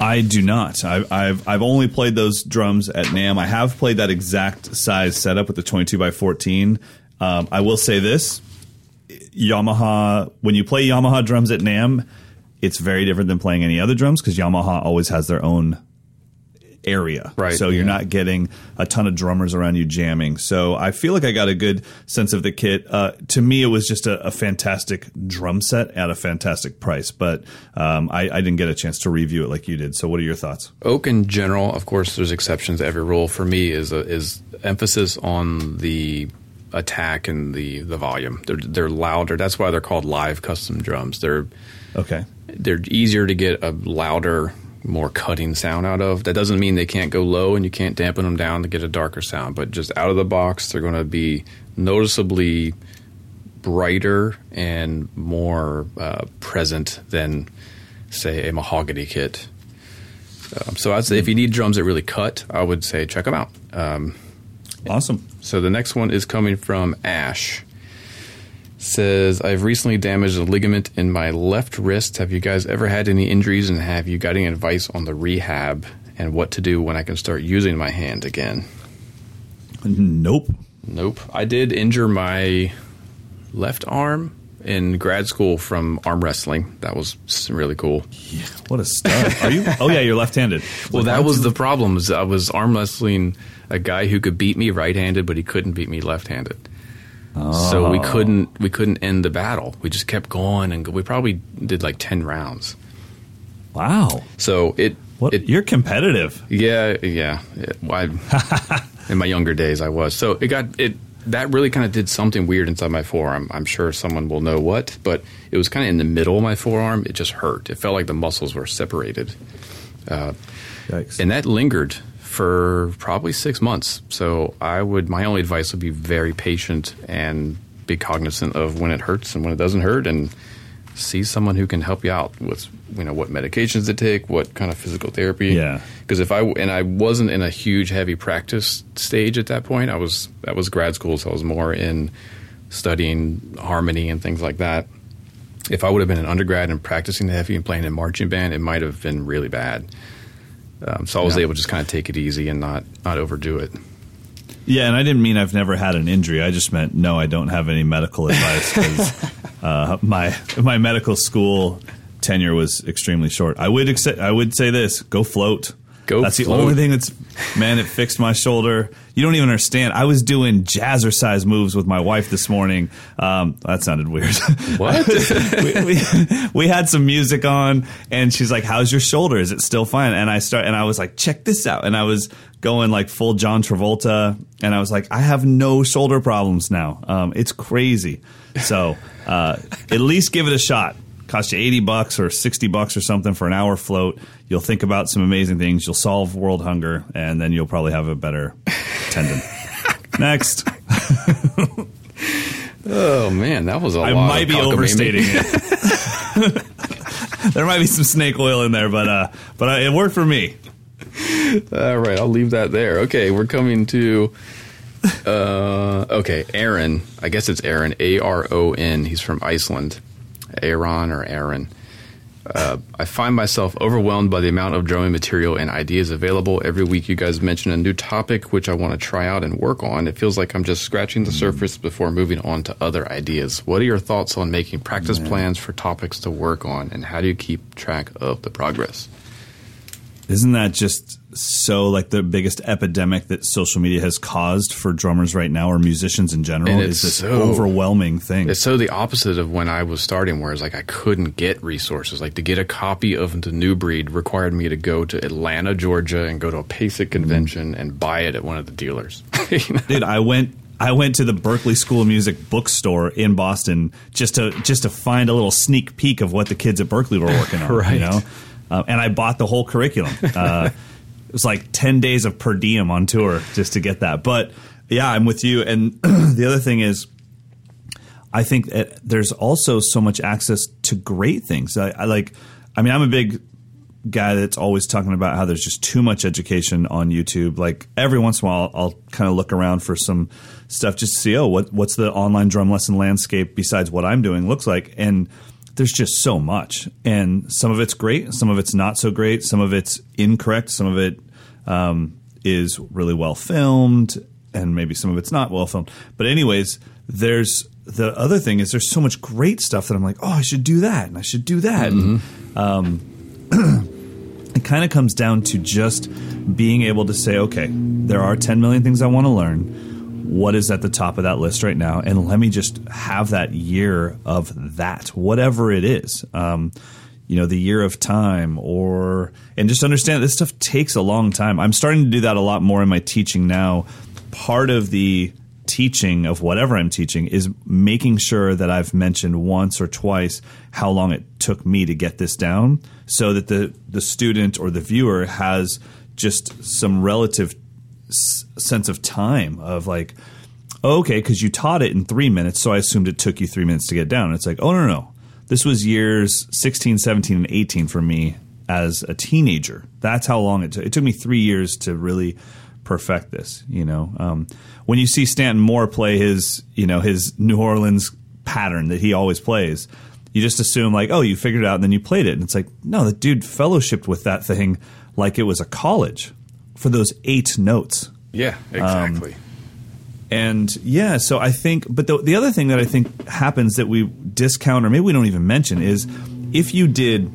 I do not. I, I've I've only played those drums at NAMM. I have played that exact size setup with the twenty-two by fourteen. Um, I will say this. Yamaha, when you play Yamaha drums at NAMM, it's very different than playing any other drums, because Yamaha always has their own area. Right, so you're yeah. not getting a ton of drummers around you jamming. So I feel like I got a good sense of the kit. Uh, to me, it was just a, a fantastic drum set at a fantastic price, but um, I, I didn't get a chance to review it like you did. So what are your thoughts? Oak in general, of course, there's exceptions to every rule. For me, is a, is emphasis on the attack and the, the volume. They're they're louder. That's why they're called live custom drums. They're okay. They're easier to get a louder, more cutting sound out of. That doesn't mean they can't go low and you can't dampen them down to get a darker sound. But just out of the box, they're going to be noticeably brighter and more uh, present than, say, a mahogany kit. Um, so I'd say mm. if you need drums that really cut, I would say check them out. Um, awesome. So the next one is coming from Ash. Says, I've recently damaged a ligament in my left wrist. Have you guys ever had any injuries, and have you got any advice on the rehab and what to do when I can start using my hand again? Nope. Nope. I did injure my left arm in grad school from arm wrestling. That was really cool. Yeah, what a stud. Are you? Oh, yeah, you're left-handed. Well, that was the problem. I was arm wrestling a guy who could beat me right-handed, but he couldn't beat me left-handed. Oh. So we couldn't we couldn't end the battle. We just kept going, and we probably did like ten rounds. Wow! So it, what? it you're competitive. Yeah, yeah. It, I, in my younger days, I was. So it got it that really kind of did something weird inside my forearm. I'm sure someone will know what, but it was kind of in the middle of my forearm. It just hurt. It felt like the muscles were separated, uh, Yikes. and that lingered for probably six months. So I would, my only advice would be very patient and be cognizant of when it hurts and when it doesn't hurt, and see someone who can help you out with, you know, what medications to take, what kind of physical therapy. Yeah. Because if I, and I wasn't in a huge heavy practice stage at that point. I was, that was grad school. So I was more in studying harmony and things like that. If I would have been an undergrad and practicing the heavy and playing in marching band, it might have been really bad. Um, so I was yeah. able to just kind of take it easy and not, not overdo it. Yeah, and I didn't mean I've never had an injury. I just meant, no, I don't have any medical advice, because uh, my my medical school tenure was extremely short. I would accept, I would say this, go float. Go that's float. That's the only thing that's Man, it fixed my shoulder. You don't even understand. I was doing jazzercise moves with my wife this morning. Um, that sounded weird. What? we, we, we had some music on, and she's like, "How's your shoulder? Is it still fine?" And I start, and I was like, "Check this out." And I was going like full John Travolta, and I was like, "I have no shoulder problems now. Um, it's crazy." So uh, at least give it a shot. Cost you eighty bucks or sixty bucks or something for an hour float. You'll think about some amazing things. You'll solve world hunger, and then you'll probably have a better tendon. Next. Oh, man, that was a I lot. I might be overstating it. There might be some snake oil in there, but uh, but I, it worked for me. All right, I'll leave that there. Okay, we're coming to... Uh, okay, Aaron. I guess it's Aaron, A R O N. He's from Iceland. Aaron or Aaron. Uh, I find myself overwhelmed by the amount of drumming material and ideas available. Every week you guys mention a new topic which I want to try out and work on. It feels like I'm just scratching the surface before moving on to other ideas. What are your thoughts on making practice yeah. plans for topics to work on, and how do you keep track of the progress? Isn't that just so like the biggest epidemic that social media has caused for drummers right now, or musicians in general? It's this so, overwhelming thing. It's so the opposite of when I was starting, where it's like I couldn't get resources. Like to get a copy of The New Breed required me to go to Atlanta, Georgia, and go to a PASIC convention mm-hmm. and buy it at one of the dealers. You know? Dude, I went... I went to the Berklee School of Music bookstore in Boston just to just to find a little sneak peek of what the kids at Berklee were working on. Right. You know? Uh, and I bought the whole curriculum. Uh, it was like ten days of per diem on tour just to get that. But, yeah, I'm with you. And the other thing is I think that there's also so much access to great things. I, I like – I mean I'm a big guy that's always talking about how there's just too much education on YouTube. Like every once in a while I'll, I'll kind of look around for some stuff just to see, oh, what, what's the online drum lesson landscape besides what I'm doing looks like. And – there's just so much, and some of it's great, some of it's not so great, some of it's incorrect, some of it um, is really well filmed, and maybe some of it's not well filmed. But anyways, there's the other thing is there's so much great stuff that I'm like, oh, I should do that, and I should do that. Mm-hmm. Um, it kind of comes down to just being able to say, okay, there are ten million things I want to learn. What is at the top of that list right now? And let me just have that year of that, whatever it is, um, you know, the year of time or, and just understand this stuff takes a long time. I'm starting to do that a lot more in my teaching now. Part of the teaching of whatever I'm teaching is making sure that I've mentioned once or twice how long it took me to get this down so that the, the student or the viewer has just some relative sense of time of like, oh, okay, because you taught it in three minutes, so I assumed it took you three minutes to get down. And it's like, oh, no, no, no. This was years sixteen, seventeen, and eighteen for me as a teenager. That's how long it took. It took me three years to really perfect this, you know. Um, when you see Stanton Moore play his, you know, his New Orleans pattern that he always plays, you just assume like, oh, you figured it out and then you played it. And it's like, no, the dude fellowshiped with that thing like it was a college for those eight notes. Yeah, exactly. Um, and yeah, so I think, but the, the other thing that I think happens that we discount, or maybe we don't even mention, is if you did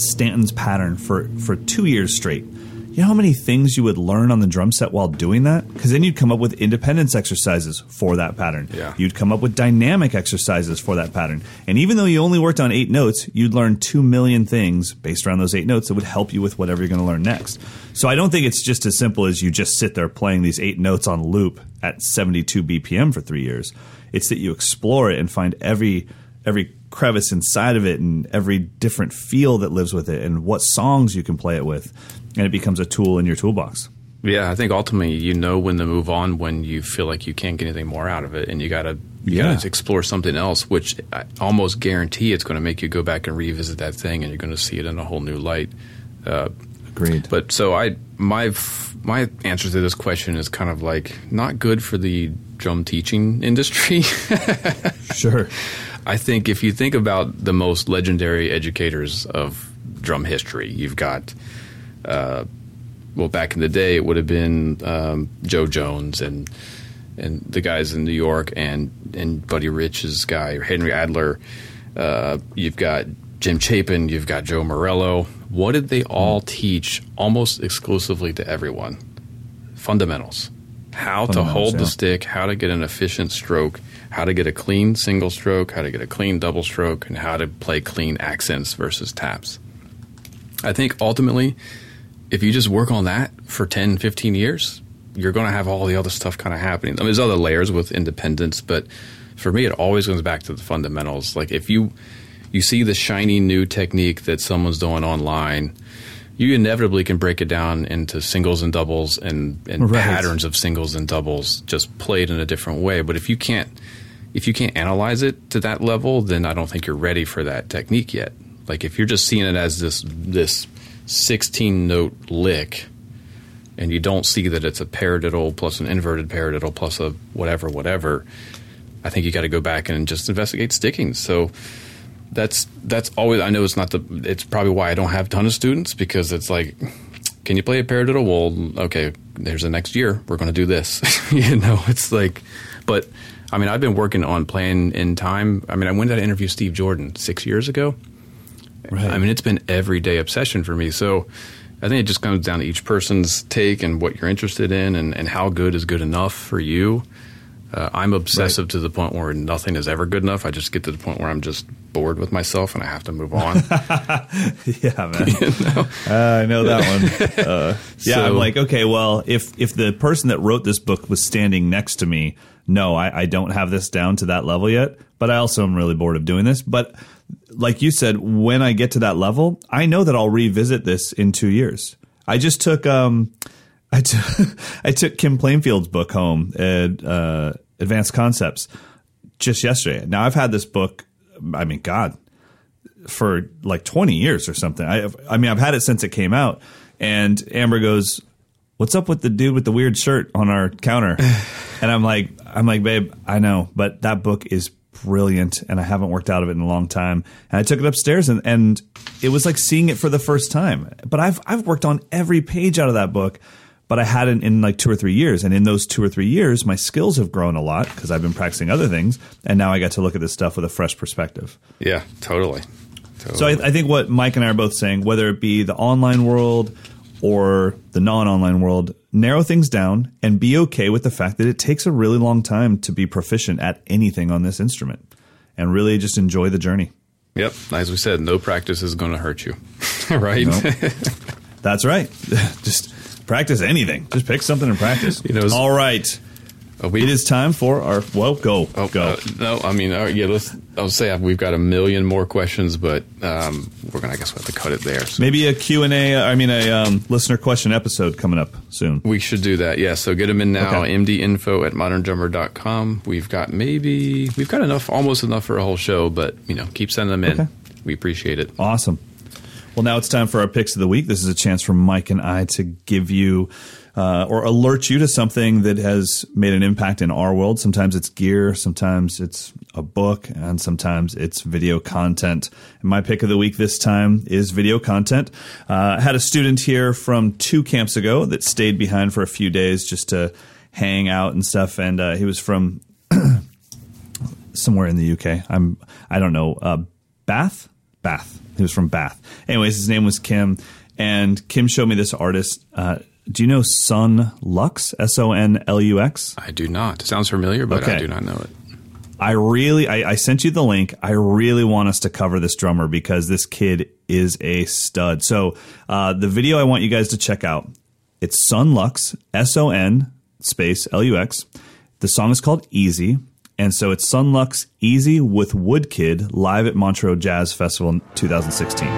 Stanton's pattern for, for two years straight, you know how many things you would learn on the drum set while doing that? Because then you'd come up with independence exercises for that pattern. Yeah. You'd come up with dynamic exercises for that pattern. And even though you only worked on eight notes, you'd learn two million things based around those eight notes that would help you with whatever you're going to learn next. So I don't think it's just as simple as you just sit there playing these eight notes on loop at seventy-two B P M for three years. It's that you explore it and find every every crevice inside of it and every different feel that lives with it and what songs you can play it with. And it becomes a tool in your toolbox. Yeah, I think ultimately you know when to move on when you feel like you can't get anything more out of it, and you gotta you yeah. gotta explore something else, which I almost guarantee it's going to make you go back and revisit that thing, and you're going to see it in a whole new light. Uh, Agreed. But so I my my answer to this question is kind of like not good for the drum teaching industry. Sure. I think if you think about the most legendary educators of drum history, you've got. Uh, well, back in the day, it would have been um, Joe Jones and and the guys in New York and, and Buddy Rich's guy, Henry Adler. Uh, you've got Jim Chapin. You've got Joe Morello. What did they all teach almost exclusively to everyone? fundamentals. How fundamentals, to hold yeah. the stick, how to get an efficient stroke, how to get a clean single stroke, how to get a clean double stroke, and how to play clean accents versus taps. I think ultimately, if you just work on that for ten, fifteen years, you're going to have all the other stuff kind of happening. I mean, there's other layers with independence, but for me, it always goes back to the fundamentals. Like if you you see the shiny new technique that someone's doing online, you inevitably can break it down into singles and doubles and, and right. patterns of singles and doubles just played in a different way. But if you can't if you can't analyze it to that level, then I don't think you're ready for that technique yet. Like if you're just seeing it as this this sixteen note lick and you don't see that it's a paradiddle plus an inverted paradiddle plus a whatever whatever, I think you got to go back and just investigate sticking. So That's that's always. I know it's not the. It's probably why I don't have a ton of students, because it's like, can you play a paradiddle? Well, okay. There's the next year. We're going to do this. You know, it's like. But I mean, I've been working on playing in time. I mean, I went out to interview Steve Jordan six years ago. Right. I mean, it's been everyday obsession for me. So I think it just comes down to each person's take and what you're interested in, and, and how good is good enough for you. Uh, I'm obsessive right. to the point where nothing is ever good enough. I just get to the point where I'm just bored with myself and I have to move on. Yeah, man. You know? uh, I know that one. Uh, yeah, so, I'm like, okay, well, if if the person that wrote this book was standing next to me, no, I, I don't have this down to that level yet, but I also am really bored of doing this. But like you said, when I get to that level, I know that I'll revisit this in two years. I just took um, I, t- I took Kim Plainfield's book home at uh, Advanced Concepts just yesterday. Now, I've had this book, I mean, God, for like twenty years or something. I I mean, I've had it since it came out. And Amber goes, what's up with the dude with the weird shirt on our counter? And I'm like, I'm like, babe, I know, but that book is brilliant. And I haven't worked out of it in a long time. And I took it upstairs and, and it was like seeing it for the first time. But I've I've worked on every page out of that book. But I hadn't in like two or three years. And in those two or three years, my skills have grown a lot because I've been practicing other things. And now I got to look at this stuff with a fresh perspective. Yeah, totally. totally. So I, I think what Mike and I are both saying, whether it be the online world or the non-online world, narrow things down and be okay with the fact that it takes a really long time to be proficient at anything on this instrument, and really just enjoy the journey. Yep. As we said, no practice is going to hurt you. Right? Nope. That's right. Just... practice anything. Just pick something and practice. You know, all right. We, it is time for our, well, go, oh, go. Uh, no, I mean, uh, yeah, let's, I'll say we've got a million more questions, but um, we're going to, I guess we'll have to cut it there. So. Maybe a Q and A, I mean, a um, listener question episode coming up soon. We should do that, yeah. So get them in now, okay. m d info at modern drummer dot com. We've got maybe, we've got enough, almost enough for a whole show, but, you know, keep sending them in. Okay. We appreciate it. Awesome. Well, now it's time for our picks of the week. This is a chance for Mike and I to give you uh, or alert you to something that has made an impact in our world. Sometimes it's gear, sometimes it's a book, and sometimes it's video content. And my pick of the week this time is video content. Uh, I had a student here from two camps ago that stayed behind for a few days just to hang out and stuff, and uh, he was from somewhere in the U K. I'm I don't know, uh, Bath? Bath. He was from Bath. Anyways, his name was Kim, and Kim showed me this artist. Uh, do you know Son Lux? S O N L U X? I do not. It sounds familiar, but okay. I do not know it. I really, I, I sent you the link. I really want us to cover this drummer because this kid is a stud. So uh, the video I want you guys to check out, it's Son Lux, S O N space L U X. The song is called Easy. And so it's Son Lux Easy with Wood Kid live at Montreux Jazz Festival in twenty sixteen.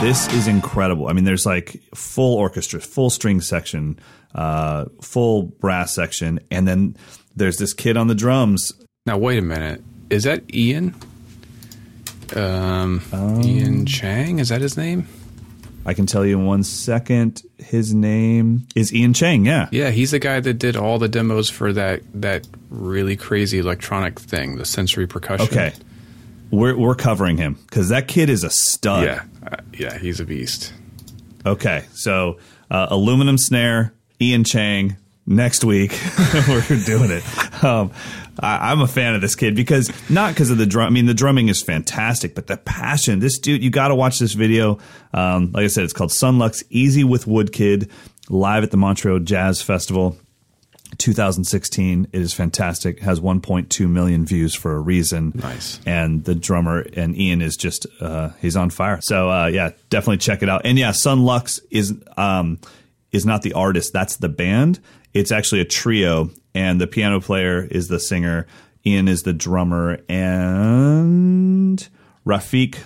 This is incredible. I mean, there's like full orchestra, full string section, uh, full brass section, and then there's this kid on the drums. Now, wait a minute. Is that Ian? Um, um, Ian Chang? Is that his name? I can tell you in one second. His name is Ian Chang, yeah. Yeah, he's the guy that did all the demos for that, that really crazy electronic thing, the sensory percussion. Okay. We're we're covering him because that kid is a stud. Yeah, uh, yeah, he's a beast. Okay, so uh, aluminum snare, Ian Chang. Next week we're doing it. Um, I, I'm a fan of this kid because not because of the drum. I mean, the drumming is fantastic, but the passion. This dude, you got to watch this video. Um, like I said, it's called Son Lux, Easy with Wood Kid, live at the Montreux Jazz Festival, two thousand sixteen. It is fantastic. Has one point two million views for a reason. Nice. And the drummer and Ian is just uh, he's on fire. So uh, yeah, definitely check it out. And yeah, Son Lux is um, is not the artist. That's the band. It's actually a trio, and the piano player is the singer, Ian is the drummer, and Rafiq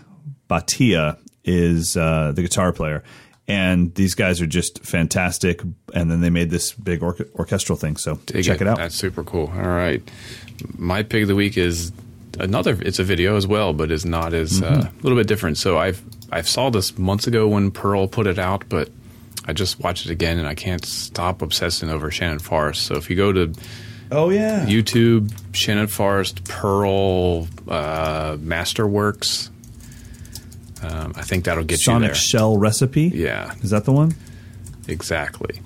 Bhatia is uh, the guitar player. And these guys are just fantastic, and then they made this big or- orchestral thing, so Dig check it. it out. That's super cool. All right. My pick of the week is another – it's a video as well, but it's not as mm-hmm. – uh, a little bit different. So I've I've saw this months ago when Pearl put it out, but – I just watched it again, and I can't stop obsessing over Shannon Forrest. So if you go to oh yeah YouTube, Shannon Forrest, Pearl, uh, Masterworks, um, I think that'll get Sonic you there. Sonic Shell Recipe? Yeah. Is that the one? Exactly.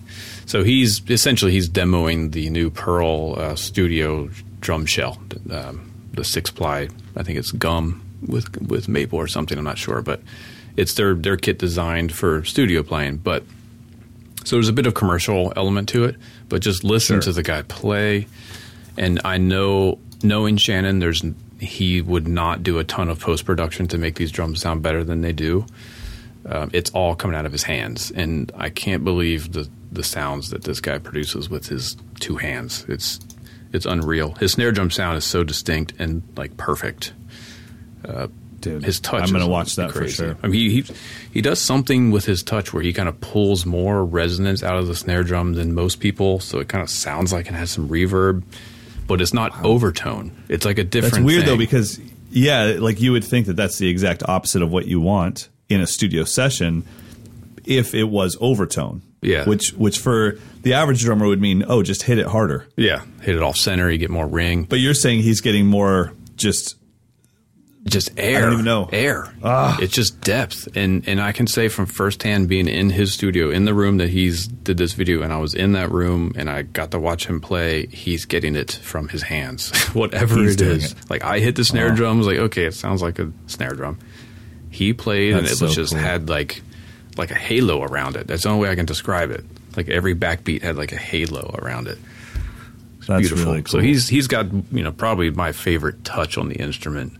So he's essentially he's demoing the new Pearl uh, Studio drum shell, um, the six-ply. I think it's gum with with maple or something. I'm not sure, but it's their, their kit designed for studio playing, but – so there's a bit of commercial element to it, but just listen sure. to the guy play. And I know, knowing Shannon, there's he would not do a ton of post-production to make these drums sound better than they do. Um, it's all coming out of his hands, and I can't believe the, the sounds that this guy produces with his two hands. It's it's unreal. His snare drum sound is so distinct and like perfect. Uh, Dude, his touch. I'm going to watch that crazy. for sure. I mean, he, he he does something with his touch where he kind of pulls more resonance out of the snare drum than most people, so it kind of sounds like it has some reverb, but it's not wow. overtone. It's like a different. That's weird thing. Though, because yeah, like you would think that that's the exact opposite of what you want in a studio session if it was overtone. Yeah, which which for the average drummer would mean oh, just hit it harder. Yeah, hit it off center, you get more ring. But you're saying he's getting more just. Just air. I don't even know. Air. Ugh. It's just depth. And and I can say from firsthand being in his studio, in the room that he's did this video, and I was in that room, and I got to watch him play, he's getting it from his hands, whatever he's it is. It. Like, I hit the snare oh. drum, I was like, okay, it sounds like a snare drum. He played, That's and it so was just cool. had, like, like a halo around it. That's the only way I can describe it. Like, every backbeat had, like, a halo around it. It's That's beautiful. Really cool. So he's he's got, you know, probably my favorite touch on the instrument.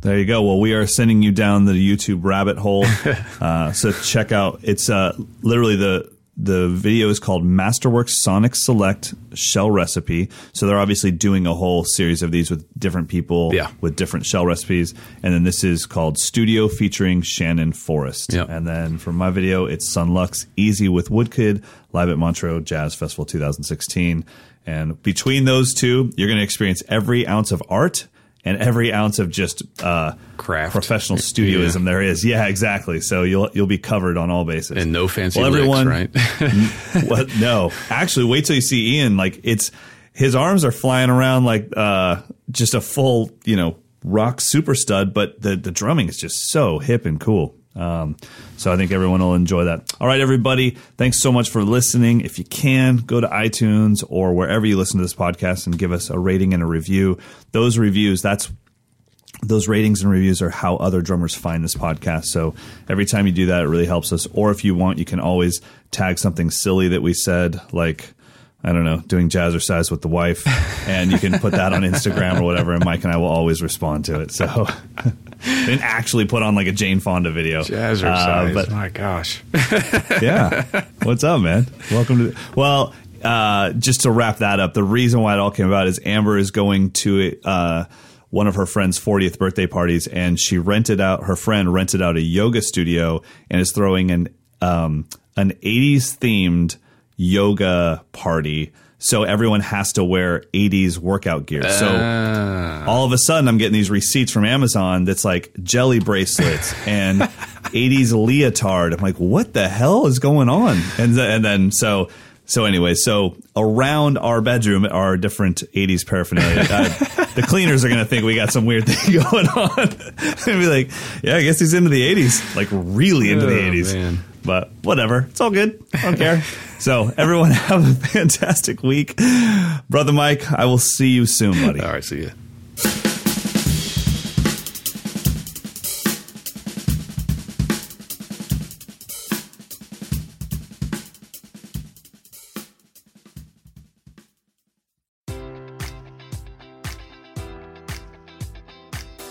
There you go. Well, we are sending you down the YouTube rabbit hole. Uh, so check out. It's uh, literally the the video is called Masterworks Sonic Select Shell Recipe. So they're obviously doing a whole series of these with different people yeah. with different shell recipes. And then this is called Studio featuring Shannon Forrest. Yep. And then from my video, it's Son Lux Easy with Wood Kid live at Montreux Jazz Festival two thousand sixteen. And between those two, you're going to experience every ounce of art and every ounce of just uh, craft, professional studioism yeah. there is. Yeah, exactly. So you'll you'll be covered on all bases. And no fancy well, everyone, licks, right? n- well, no. Actually, wait till you see Ian. Like, it's his arms are flying around like uh, just a full, you know, rock super stud. But the, the drumming is just so hip and cool. Um, so I think everyone will enjoy that. All right, everybody. Thanks so much for listening. If you can, go to iTunes or wherever you listen to this podcast and give us a rating and a review. Those reviews, that's those ratings and reviews are how other drummers find this podcast. So every time you do that, it really helps us. Or if you want, you can always tag something silly that we said, like, I don't know, doing jazzercise with the wife. And you can put that on Instagram or whatever, and Mike and I will always respond to it. So they didn't actually put on like a Jane Fonda video. Jazzercise, uh, but, my gosh. yeah. What's up, man? Welcome to the, well, uh, just to wrap that up, the reason why it all came about is Amber is going to uh, one of her friend's fortieth birthday parties, and she rented out her friend rented out a yoga studio and is throwing an um, an eighties themed yoga party. So everyone has to wear eighties workout gear. Uh. So all of a sudden, I'm getting these receipts from Amazon that's like jelly bracelets and eighties leotard. I'm like, what the hell is going on? And, th- and then so so anyway, so around our bedroom are different eighties paraphernalia. uh, the cleaners are going to think we got some weird thing going on. And be like, yeah, I guess he's into the eighties. Like really into oh, the eighties. Man. But whatever. It's all good. I don't care. So everyone have a fantastic week. Brother Mike, I will see you soon, buddy. All right, see you.